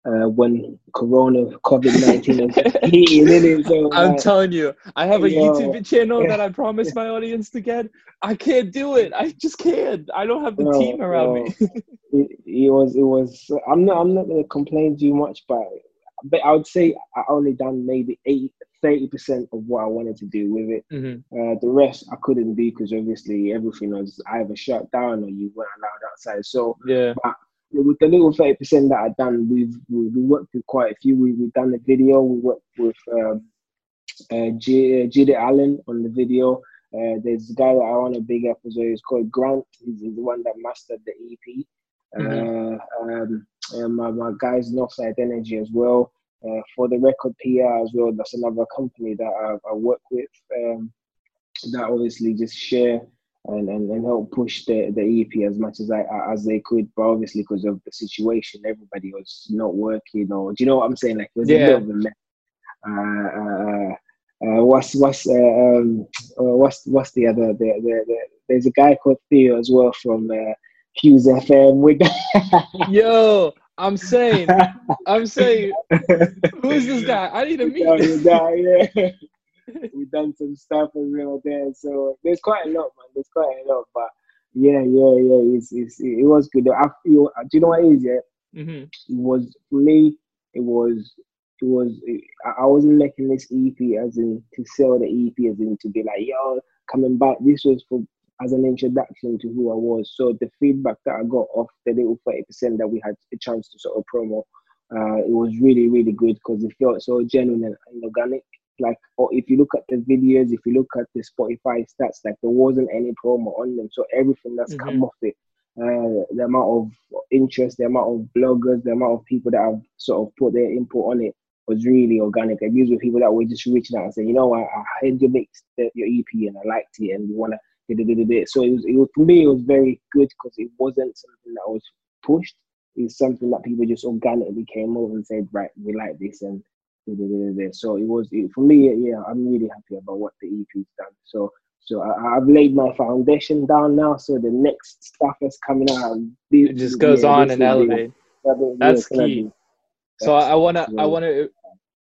uh, when Corona, COVID nineteen was hitting it. So, I'm uh, telling you, I have a yo, YouTube channel yeah, that I promised yeah. my audience to get. I can't do it. I just can't. I don't have the no, team around no. me. it, it was, it was, I'm not, I'm not going to complain too much, but, but I would say I only done maybe eight. thirty percent of what I wanted to do with it. Mm-hmm. Uh, the rest I couldn't do because obviously everything was either shut down or you weren't allowed outside. So yeah. but with the little thirty percent that I've done, we've, we, we worked with quite a few. We, we've done the video. We worked with um, uh, J, uh, Jiddy Allen on the video. Uh, there's a guy that I want to big up as well. He's called Grant. He's, he's the one that mastered the E P. Mm-hmm. uh, um, and my, my guy's Northside Energy as well. Uh, for the record P R as well, that's another company that I, I work with um, that obviously just share and, and, and help push the, the E P as much as I as they could, but obviously because of the situation, everybody was not working, or do you know what I'm saying? Like, there's yeah. a bit of a mess. Uh, uh, uh, what's what's uh, um, uh, what's what's the other? The, the, the, there's a guy called Theo as well from uh, Q's F M. With yo. I'm saying, I'm saying, who's this guy? I need to meet him. Yeah. We've done some stuff as well there. So there's quite a lot, man. There's quite a lot. But yeah, yeah, yeah. It's, it's, it was good. I feel, do you know what it is? Yeah? Mm-hmm. It was, for me, it was, it was, it, I wasn't making this E P as in to sell the E P, as in to be like, yo, coming back. This was for, as an introduction to who I was. So the feedback that I got off the little thirty percent that we had a chance to sort of promo, uh, it was really, really good because it felt so genuine and organic. Like, or if you look at the videos, if you look at the Spotify stats, like there wasn't any promo on them. So everything that's mm-hmm. come off it, uh, the amount of interest, the amount of bloggers, the amount of people that have sort of put their input on it was really organic. And these were people that were just reaching out and saying, you know, I, I heard your mix, your E P, and I liked it, and we want to, so it was, it was, for me, it was very good because it wasn't something that was pushed. It's something that people just organically came over and said, right, we like this, and so it was, it, for me, yeah, I'm really happy about what the E P's done. So, so I, I've laid my foundation down now. So the next stuff that's coming out, this, it just goes yeah, on and elevates. That's yeah, key. That's, so I wanna, yeah. I wanna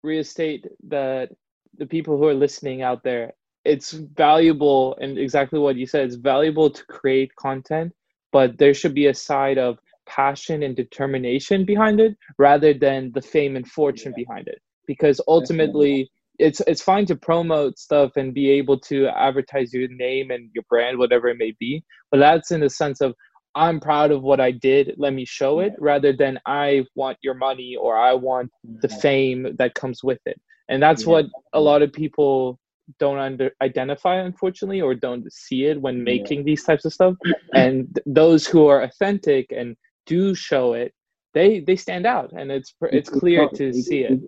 restate that the people who are listening out there, it's valuable, and exactly what you said, it's valuable to create content, but there should be a side of passion and determination behind it rather than the fame and fortune yeah. behind it. Because ultimately, it's it's fine to promote stuff and be able to advertise your name and your brand, whatever it may be, but that's in the sense of, I'm proud of what I did, let me show it, yeah. rather than I want your money or I want the fame that comes with it. And that's yeah. what a lot of people don't under identify, unfortunately, or don't see it when making yeah. these types of stuff. And th- those who are authentic and do show it, they they stand out, and it's pr- it's it, clear it, to it, see it, it.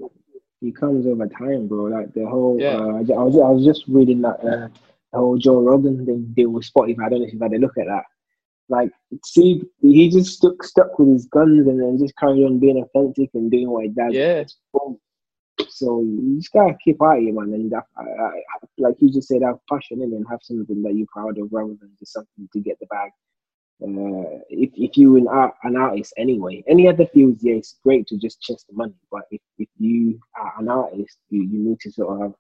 It comes over time, bro. Like the whole, yeah. uh, I, I, was, I was just reading that uh, the whole Joe Rogan thing deal with Spotify. I don't know if you've had a look at that. Like, see, he just stuck stuck with his guns and then just carried on being authentic and doing what he does. Yeah. So you just gotta keep at it, man. And that, I, I, like you just said, have passion in it and have something that you're proud of rather than just something to get the bag. Uh, if if you an art, an artist anyway, any other fields, yeah, it's great to just chase the money. But if, if you are an artist, you, you need to sort of have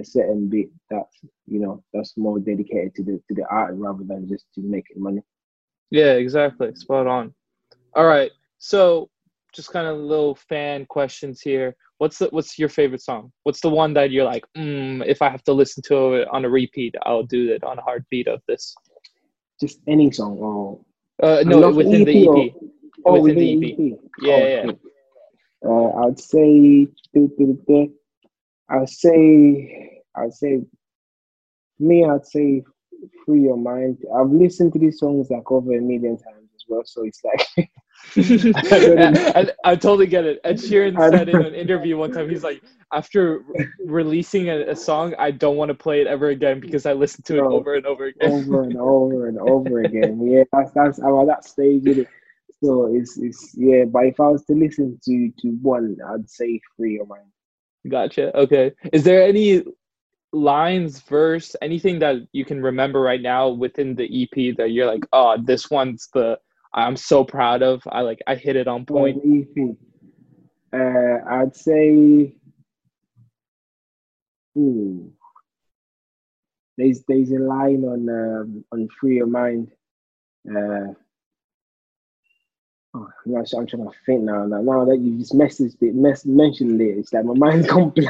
a certain bit that's, you know, that's more dedicated to the to the art rather than just to making money. Yeah, exactly. Spot on. All right. So just kind of little fan questions here. What's the, what's your favorite song? What's the one that you're like, mm, if I have to listen to it on a repeat, I'll do it on a heartbeat of this? Just any song? Or uh, no, within E P the E P. Or, oh, within, within the E P. E P. Yeah, oh, yeah. Okay. Uh, I'd say, I'd say, I'd say, me, I'd say, Free Your Mind. I've listened to these songs like over a million times as well, so it's like I, I, I totally get it. Ed Sheeran said in an interview one time, he's like, after re- releasing a, a song, I don't want to play it ever again because I listened to it oh, over and over again, over and over and over again. Yeah, that's that's I'm at that stage. It? So it's it's yeah. But if I was to listen to to one, I'd say Free Your Mind. Gotcha. Okay. Is there any lines, verse, anything that you can remember right now within the E P that you're like, oh, this one's the I'm so proud of, I like I hit it on point? Uh, I'd say ooh, there's there's a line on um, on Free Your Mind. Uh, oh, I'm, not sure, I'm trying to think now. Now, now that you just messaged it, mess, mentioned it, it's like my mind's complete.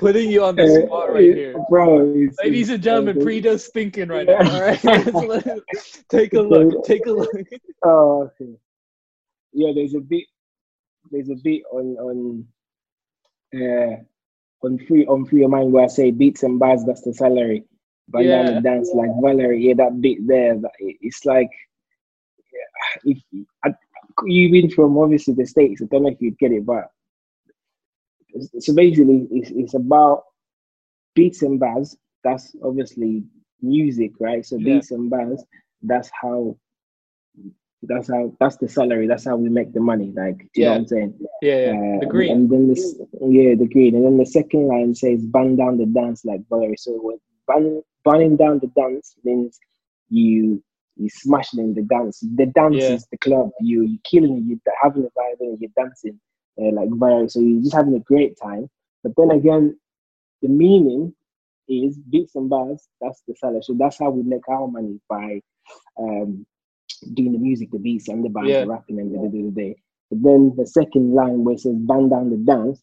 Putting you on the spot right here, bro. It's, ladies and gentlemen, Predo's thinking right yeah. now. All right, let's take a look. Take a look. Oh, okay. Yeah, there's a bit. There's a bit on on uh, on free on Free Your Mind where I say beats and bars. That's the salary. But yeah. Banana dance like Valerie. Yeah, that bit there. That it, it's like yeah, if I, you've been from obviously the States, I don't know if you'd get it, but. So basically, it's, it's about beats and bars. That's obviously music, right? So beats yeah. and bars. That's how. That's how. That's the salary. That's how we make the money. Like, do you yeah. know what I'm saying? Yeah, yeah. Uh, the green. And then this, yeah, the green. And then the second line says, "Burn down the dance like Valerie." So burning, burning down the dance means you you smashing in the dance. The dance yeah. is the club. You you killing it. You're having a vibe and you're dancing. Uh, like viral, so you're just having a great time. But then again, the meaning is beats and bars. That's the seller. So that's how we make our money, by um, doing the music, the beats, and the bars, yeah. the rapping, and the day to day. But then the second line where it says "burn down the dance,"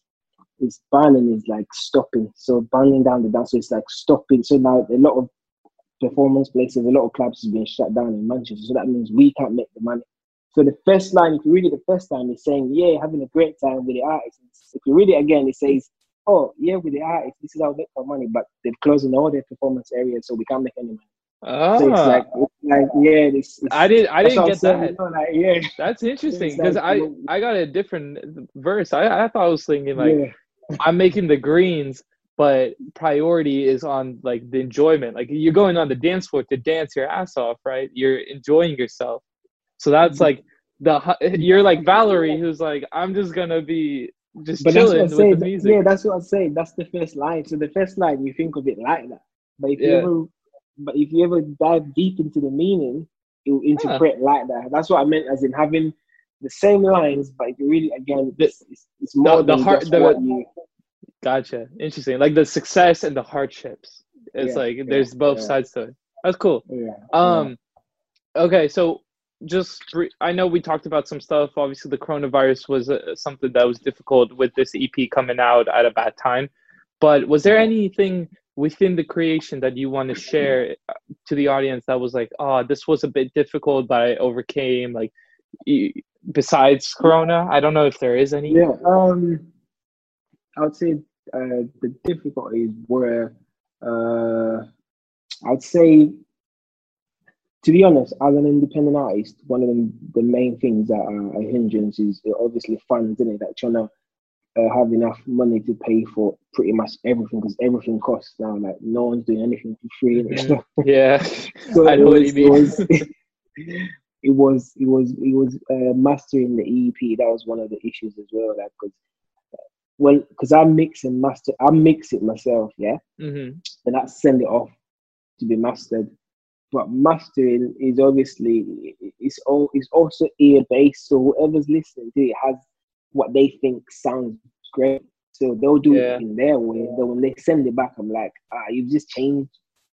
is burning is like stopping. So burning down the dance, so it's like stopping. So now a lot of performance places, a lot of clubs have been shut down in Manchester. So that means we can't make the money. So the first line, if you read it the first time, it's saying, yeah, having a great time with the artist. If you read it again, it says, oh, yeah, with the artist, this is how we make our money, but they're closing all their performance areas, so we can't make any money. Oh. So it's like, it's like yeah. It's, it's, I, did, I didn't I didn't get that. You know, like, yeah. That's interesting, because like, I, you know, I got a different verse. I, I thought I was thinking, like, yeah. I'm making the greens, but priority is on, like, the enjoyment. Like, you're going on the dance floor to dance your ass off, right? You're enjoying yourself. So that's like the you're like Valerie, who's like, I'm just gonna be just but chilling with the music. Yeah, that's what I'm saying. That's the first line. So the first line, you think of it like that, but if yeah. you ever, but if you ever dive deep into the meaning, it will interpret yeah. like that. That's what I meant, as in having the same lines, but if you read it again, it's, it's, it's more the, than the heart. The, what you... Gotcha. Interesting. Like the success and the hardships. It's yeah, like yeah, there's both yeah. sides to it. That's cool. Yeah, um, yeah. Okay, so. Just, I know we talked about some stuff. Obviously, the coronavirus was uh, something that was difficult with this E P coming out at a bad time. But was there anything within the creation that you want to share to the audience that was like, oh, this was a bit difficult, but I overcame, like, e- besides Corona? I don't know if there is any. Yeah, um, I would say uh, the difficulties were, uh, I would say, to be honest, as an independent artist, one of the, the main things that are a hindrance is obviously funds, isn't it? Like trying to uh, have enough money to pay for pretty much everything, because everything costs now. Like, no one's doing anything for free and stuff. Yeah, so I know was, what you mean. It was, it was, it was, it was uh, mastering the E P. That was one of the issues as well. Like, because well, because I mix and master, I mix it myself, yeah, mm-hmm. and I send it off to be mastered. But mastering is obviously it's all it's also ear based, so whoever's listening to it has what they think sounds great, so they'll do yeah. it in their way. Then when they send it back, I'm like, ah, you've just changed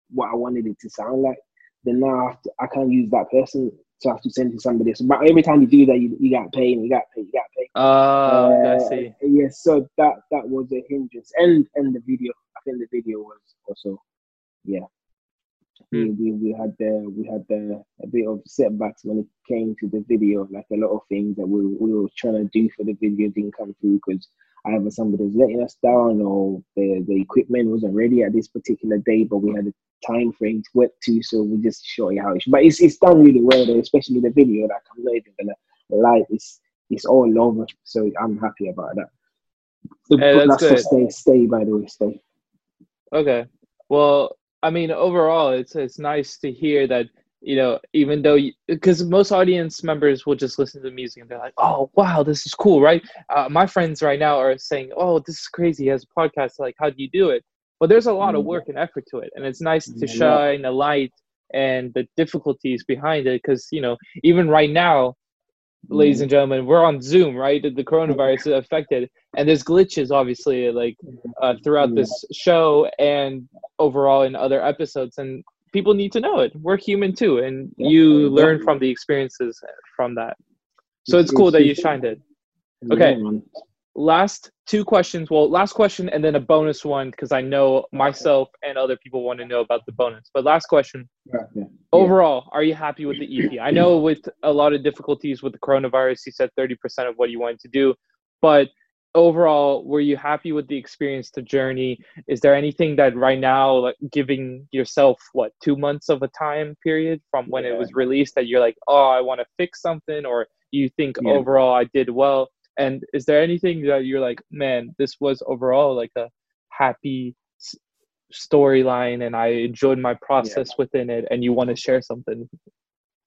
what I wanted it to sound like. Then now I, have to, I can't use that person, so I have to send to somebody. So, but every time you do that, you you got paid, and you got paid, you got paid. Oh, uh, I see. Yeah, so that that was a hindrance, and and the video. I think the video was also, yeah. We, we we had uh, we had uh, a bit of setbacks when it came to the video. Like a lot of things that we we were trying to do for the video didn't come through because either somebody was letting us down or the the equipment wasn't ready at this particular day. But we had a time frame to work to, so we just show you how it's. But it's it's done really well, though, especially the video. Like I'm not even gonna lie, it's it's all over. So I'm happy about that. So, hey, that's good. Stay stay by the way stay. Okay. Well. I mean, overall, it's it's nice to hear that, you know, even though, because most audience members will just listen to the music and they're like, oh, wow, this is cool, right? Uh, my friends right now are saying, oh, this is crazy. He has a podcast. Like, how do you do it? But there's a lot of work and effort to it. And it's nice to shine a light and the difficulties behind it because, you know, even right now, ladies and gentlemen, we're on Zoom, right? The coronavirus affected, and there's glitches, obviously, like uh, throughout this show and overall in other episodes. And people need to know it. We're human too, and you learn from the experiences from that. So it's cool that you shined it. Okay, last two questions. Well, last question and then a bonus one because I know myself and other people want to know about the bonus. But last question. Overall, are you happy with the E P? I know with a lot of difficulties with the coronavirus, you said thirty percent of what you wanted to do. But overall, were you happy with the experience, the journey? Is there anything that right now, like giving yourself, what, two months of a time period from when yeah. it was released that you're like, oh, I want to fix something? Or you think yeah. overall I did well? And is there anything that you're like, man, this was overall like a happy s- storyline and I enjoyed my process yeah. within it and you want to share something?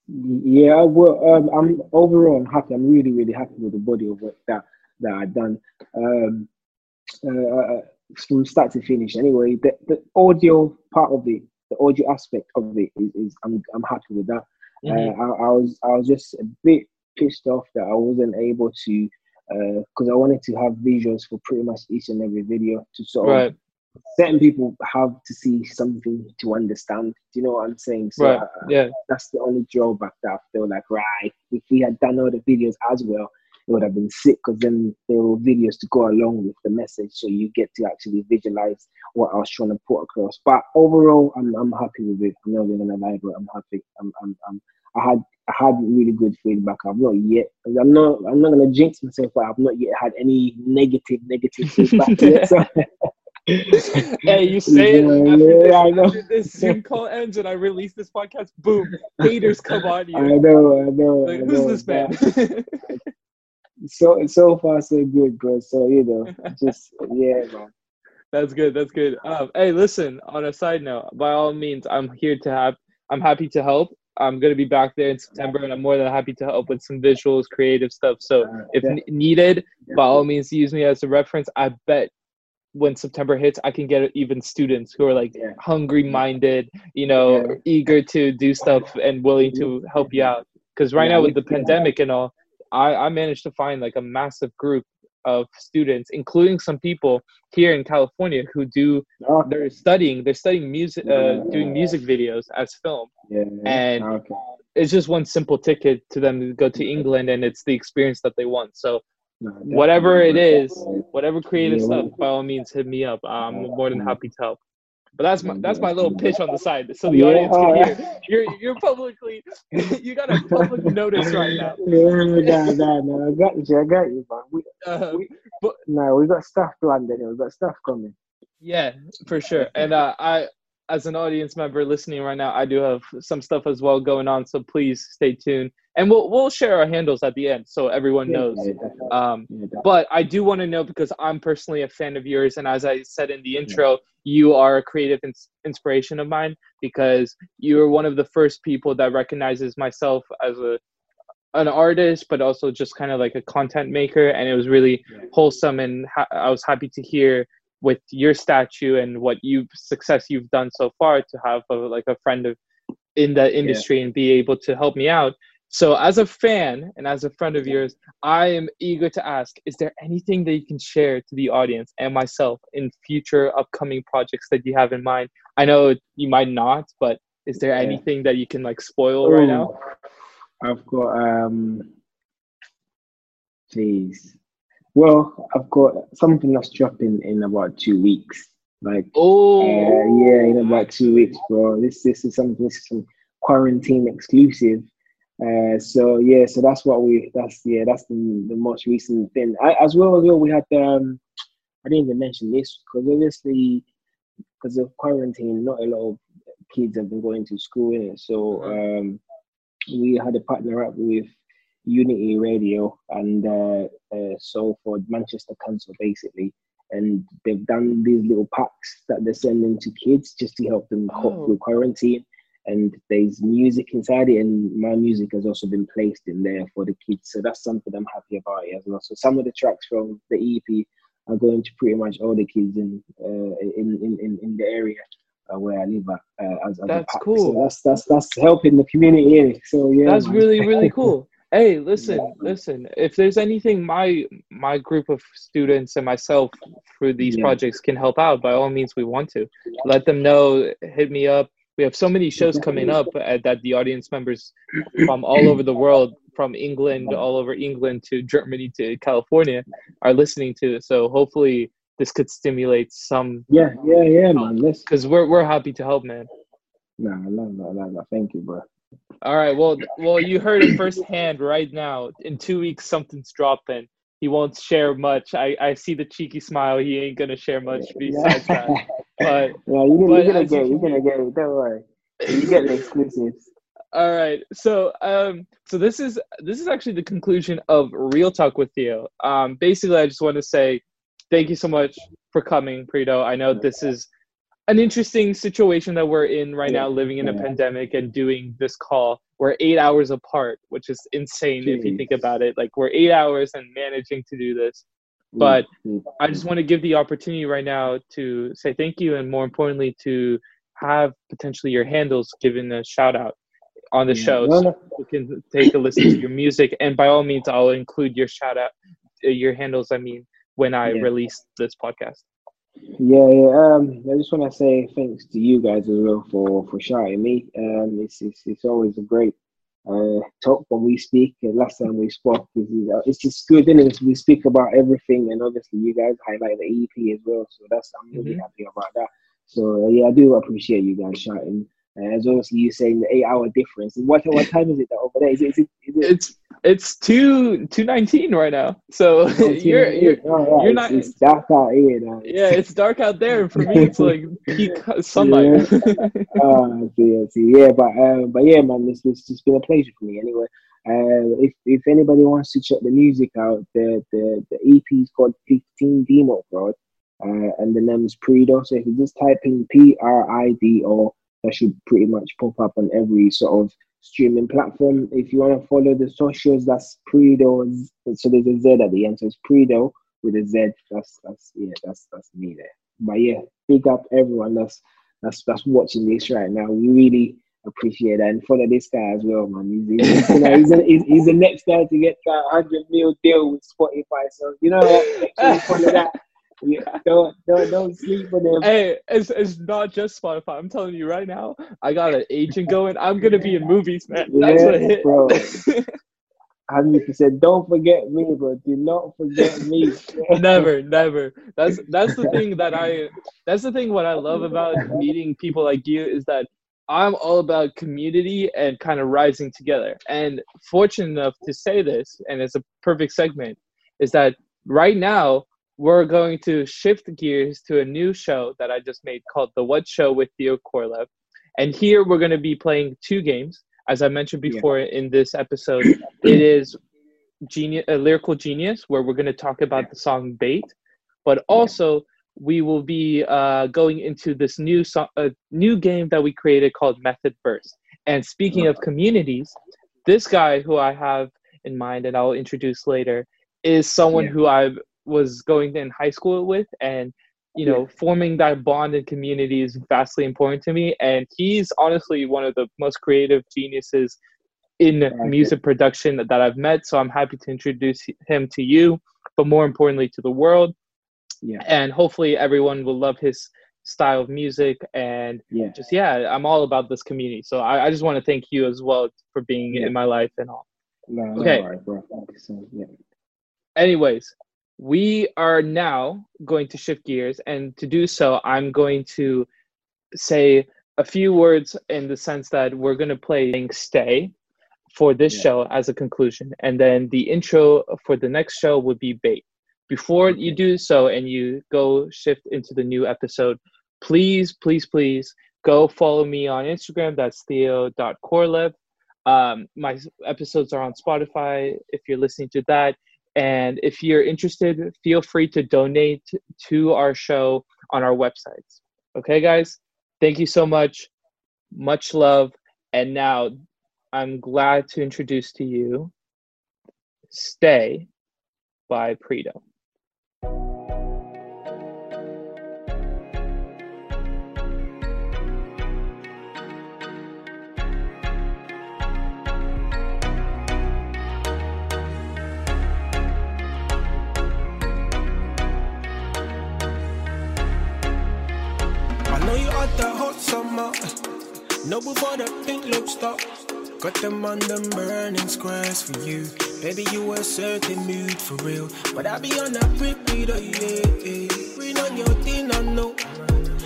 Yeah, well, um, I'm overall I'm happy. I'm really, really happy with the body of work that, that I've done. Um, uh, from start to finish. Anyway, the, the audio part of it, the audio aspect of it is, is I'm I'm happy with that. Mm-hmm. Uh, I, I was I was just a bit pissed off that I wasn't able to because uh, I wanted to have visuals for pretty much each and every video to sort right. of certain people have to see something to understand. Do you know what I'm saying? So right. I, yeah. that's the only drawback that I feel like, right, if we had done all the videos as well, it would have been sick because then there were videos to go along with the message. So you get to actually visualize what I was trying to put across. But overall, I'm I'm happy with it. I'm not even gonna lie, but I'm happy. I'm I'm I'm I had I had really good feedback. I've not yet. I'm not. I'm not gonna jinx myself, but I've not yet had any negative, negative feedback yet. So. Hey, you say yeah, it after, yeah, this, I know. After this Zoom call ends and I release this podcast, boom, haters come on you. I know. I know. Like, I who's know, this man? so so far so good, bro. So you know, just yeah, man. That's good. That's good. Um, hey, listen. On a side note, by all means, I'm here to have. I'm happy to help. I'm going to be back there in September, and I'm more than happy to help with some visuals, creative stuff. So if n- needed, by all means, use me as a reference. I bet when September hits, I can get even students who are like yeah. hungry-minded, you know, yeah. eager to do stuff and willing to help you out. Because right now with the pandemic and all, I, I managed to find like a massive group of students, including some people here in California who do, okay. they're studying, they're studying music, uh, doing music videos as film. Yeah, yeah. And okay. it's just one simple ticket to them to go to England and it's the experience that they want. So no, whatever it is, whatever creative yeah, stuff, by all means, hit me up. I'm more than happy to help. But that's my that's my little pitch on the side, so the yeah. audience can hear. You're you're publicly, you got a public notice right now. No, no, no, no, I got you, I got you, man. We, uh, we, but, no, we got stuff planned anyway. We got stuff coming. Yeah, for sure. And uh, I as an audience member listening right now, I do have some stuff as well going on, so please stay tuned. And we'll we'll share our handles at the end so everyone knows. Um, but I do want to know, because I'm personally a fan of yours, and as I said in the intro, you are a creative ins- inspiration of mine, because you are one of the first people that recognizes myself as a an artist, but also just kind of like a content maker. And it was really wholesome, and ha- I was happy to hear with your statue and what you success you've done so far to have a, like a friend of in the industry yeah. and be able to help me out. So as a fan and as a friend of yours, I am eager to ask, is there anything that you can share to the audience and myself in future upcoming projects that you have in mind? I know you might not, but is there yeah. anything that you can like spoil Ooh, right now? I've got, um, please. Well, I've got something that's dropping in about two weeks. Like, oh, uh, yeah, in about two weeks, bro. This this is something. This is some quarantine exclusive. Uh, so yeah, so that's what we. That's yeah, that's the, the most recent thing. I, as well as well, we had. Um, I didn't even mention this because obviously, because of quarantine, not a lot of kids have been going to school, innit? So um, we had a partner up with Unity Radio and uh, uh, so for Manchester Council basically, and they've done these little packs that they're sending to kids just to help them cope oh. through quarantine, and there's music inside it, and my music has also been placed in there for the kids, so that's something I'm happy about as well. So some of the tracks from the E P are going to pretty much all the kids in uh, in, in, in, in the area Uh, where I live at. Uh, as, as that's cool. So that's that's that's helping the community. So yeah, that's man. really really cool. Hey, listen, yeah. listen. If there's anything my my group of students and myself through these yeah. projects can help out, by all means, we want to. Let them know. Hit me up. We have so many shows coming up uh, that the audience members from all over the world, from England, all over England to Germany to California, are listening to. So hopefully this could stimulate some. Yeah, yeah, yeah, man. Because we're we're happy to help, man. Nah, I love that, I love that. Thank you, bro. All right, well, well, you heard it firsthand right now. In two weeks, something's dropping. He won't share much. I, I see the cheeky smile. He ain't gonna share much besides yeah. that. But yeah, you're, but you're gonna get, you're gonna get it. Don't worry, you get the exclusives. All right, so um, so this is this is actually the conclusion of Real Talk with Theo. Um, basically, I just want to say thank you so much for coming, Predo. I know this is an interesting situation that we're in right yeah, now, living in yeah. a pandemic and doing this call. We're eight hours apart, which is insane Jeez. if you think about it. Like, we're eight hours and managing to do this. But mm-hmm. I just want to give the opportunity right now to say thank you, and more importantly, to have potentially your handles given a shout out on the yeah. show, no, no. so you can take a listen to your music. And by all means, I'll include your shout out, your handles, I mean, when I yeah. released this podcast. Yeah, yeah. Um, I just want to say thanks to you guys as well for, for shouting me. Um, it's, it's it's always a great uh, talk when we speak. And last time we spoke, it's just good, isn't it? We speak about everything, and obviously you guys highlight the E P as well. So that's I'm really mm-hmm. happy about that. So uh, yeah, I do appreciate you guys shouting. Uh, as obviously you saying the eight hour difference. What what time is it that over there? Is it, is it, is it? It's it's two two nineteen right now. So you're you're, oh, yeah, you're it's, not. It's dark out here now. Yeah, it's dark out there. For me, it's like peak sunlight. Yeah. oh, I see, I see. yeah, but um, but yeah, man, this this has been a pleasure for me. Anyway, uh, if if anybody wants to check the music out, the the the E P is called fifteen Demo Code, uh, and the name is Prido. So if you just type in P R I D O, that should pretty much pop up on every sort of streaming platform. If you want to follow the socials, that's Predo. So there's a Z at the end, so it's Predo with a Z. That's that's yeah, that's that's me there. But yeah, big up everyone that's that's that's watching this right now. We really appreciate that, and follow this guy as well, man. He's he's, you know, he's, a, he's, he's the next guy to get that one hundred mil deal with Spotify. So you know, make sure you follow that. Yeah, don't, don't, don't sleep on them. Hey, it's it's not just Spotify. I'm telling you right now, I got an agent going. I'm gonna be in movies, man. That's yeah, what it bro. one hundred percent. Don't forget me, bro. Do not forget me. never, never. That's that's the thing that I. That's the thing. What I love about meeting people like you is that I'm all about community and kind of rising together. And fortunate enough to say this, and it's a perfect segment, is that right now we're going to shift gears to a new show that I just made called The What Show with Theo Korolev. And here we're going to be playing two games. As I mentioned before yeah. in this episode, it is genius, uh, Lyrical Genius, where we're going to talk about yeah. the song Bait. But also, yeah. we will be uh, going into this new so- uh, new game that we created called Method Burst. And speaking of communities, this guy who I have in mind and I'll introduce later is someone yeah. who I was going in high school with, and you know, yeah. forming that bond and community is vastly important to me. And he's honestly one of the most creative geniuses in yeah, music production that, that I've met. So I'm happy to introduce him to you, but more importantly to the world. Yeah. And hopefully everyone will love his style of music. And yeah. just, yeah, I'm all about this community. So I, I just want to thank you as well for being yeah. in my life and all. No, okay. All right, bro. So, yeah. Anyways, we are now going to shift gears, and to do so, I'm going to say a few words in the sense that we're going to play Stay for this yeah. show as a conclusion, and then the intro for the next show would be Bait. Before you do so and you go shift into the new episode, please, please, please go follow me on Instagram. That's theo dot korolev. Um, my episodes are on Spotify if you're listening to that. And if you're interested, feel free to donate to our show on our websites. Okay, guys? Thank you so much. Much love. And now I'm glad to introduce to you Stay by Prido. Summer, no before the pink lips stop. Got them on them burning squares for you. Baby, you a certain mood for real. But I be on that repeat, oh yeah, yeah. Bring on your thing, I know.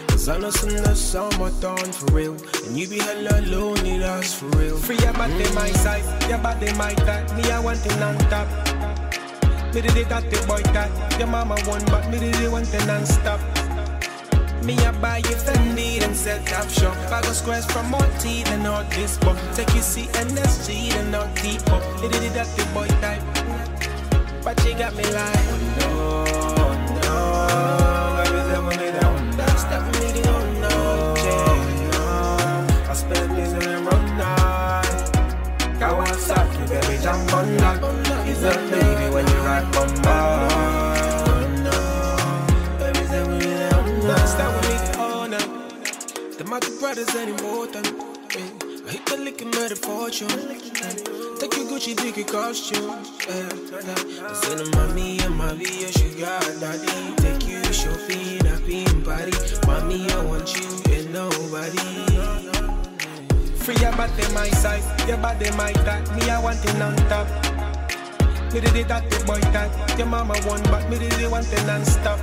Cause I know some the summer dawn for real. And you be hella lonely, that's for real. Free your body my size, your body my type. Me I want it non-stop. Me did it at the boy that. Your mama won, but me did it want it non-stop. Me I buy you Fendi and set up shop. I got squares from more tea than all this pop. Take you see N S G and not deep pop. It did it at the boy type. But you got me like oh no, no. I be there when they don't know. Stop me the oh no, yeah. I spend this in the wrong night. Kawasaki, baby, jump on that. It's a baby when you ride on bar. Not the brothers anymore than eh. I hit the lick and made a fortune eh. Take your Gucci, take your costume eh. I said to mommy and mommy, you should got daddy. Take you shopping, I've been body. Mommy, I want you and nobody. Free your body my size, your body my type. Me I want it non-stop. Me did it at the boy type. Your mama won, but me did it want it non-stop.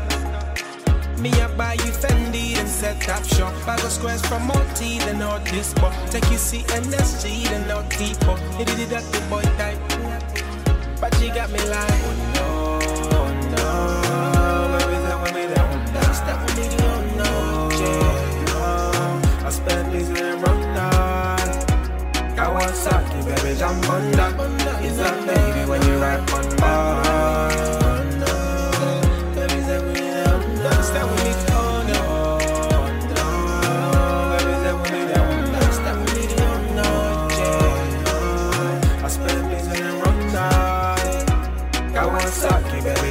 Me I buy you Fendi and set up shop. I got squares from more tea than all this pop. Take you see N S G and not deep pop. You did it at the boy type. But you got me like oh no, oh no. Baby, that one made that one down. That one made it oh no, yeah, no. I spent this in the wrong night. Kawasaki, baby, jump on that. It's that baby when you ride on bar.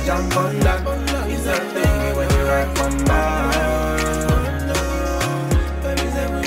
Jump on that, it's a baby when you ride from mine. Baby, say we live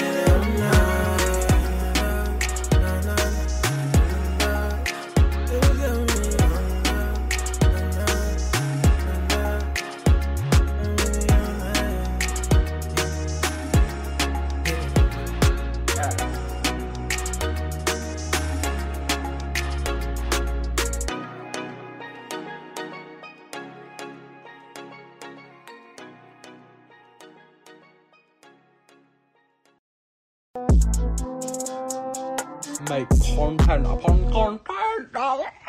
upon content.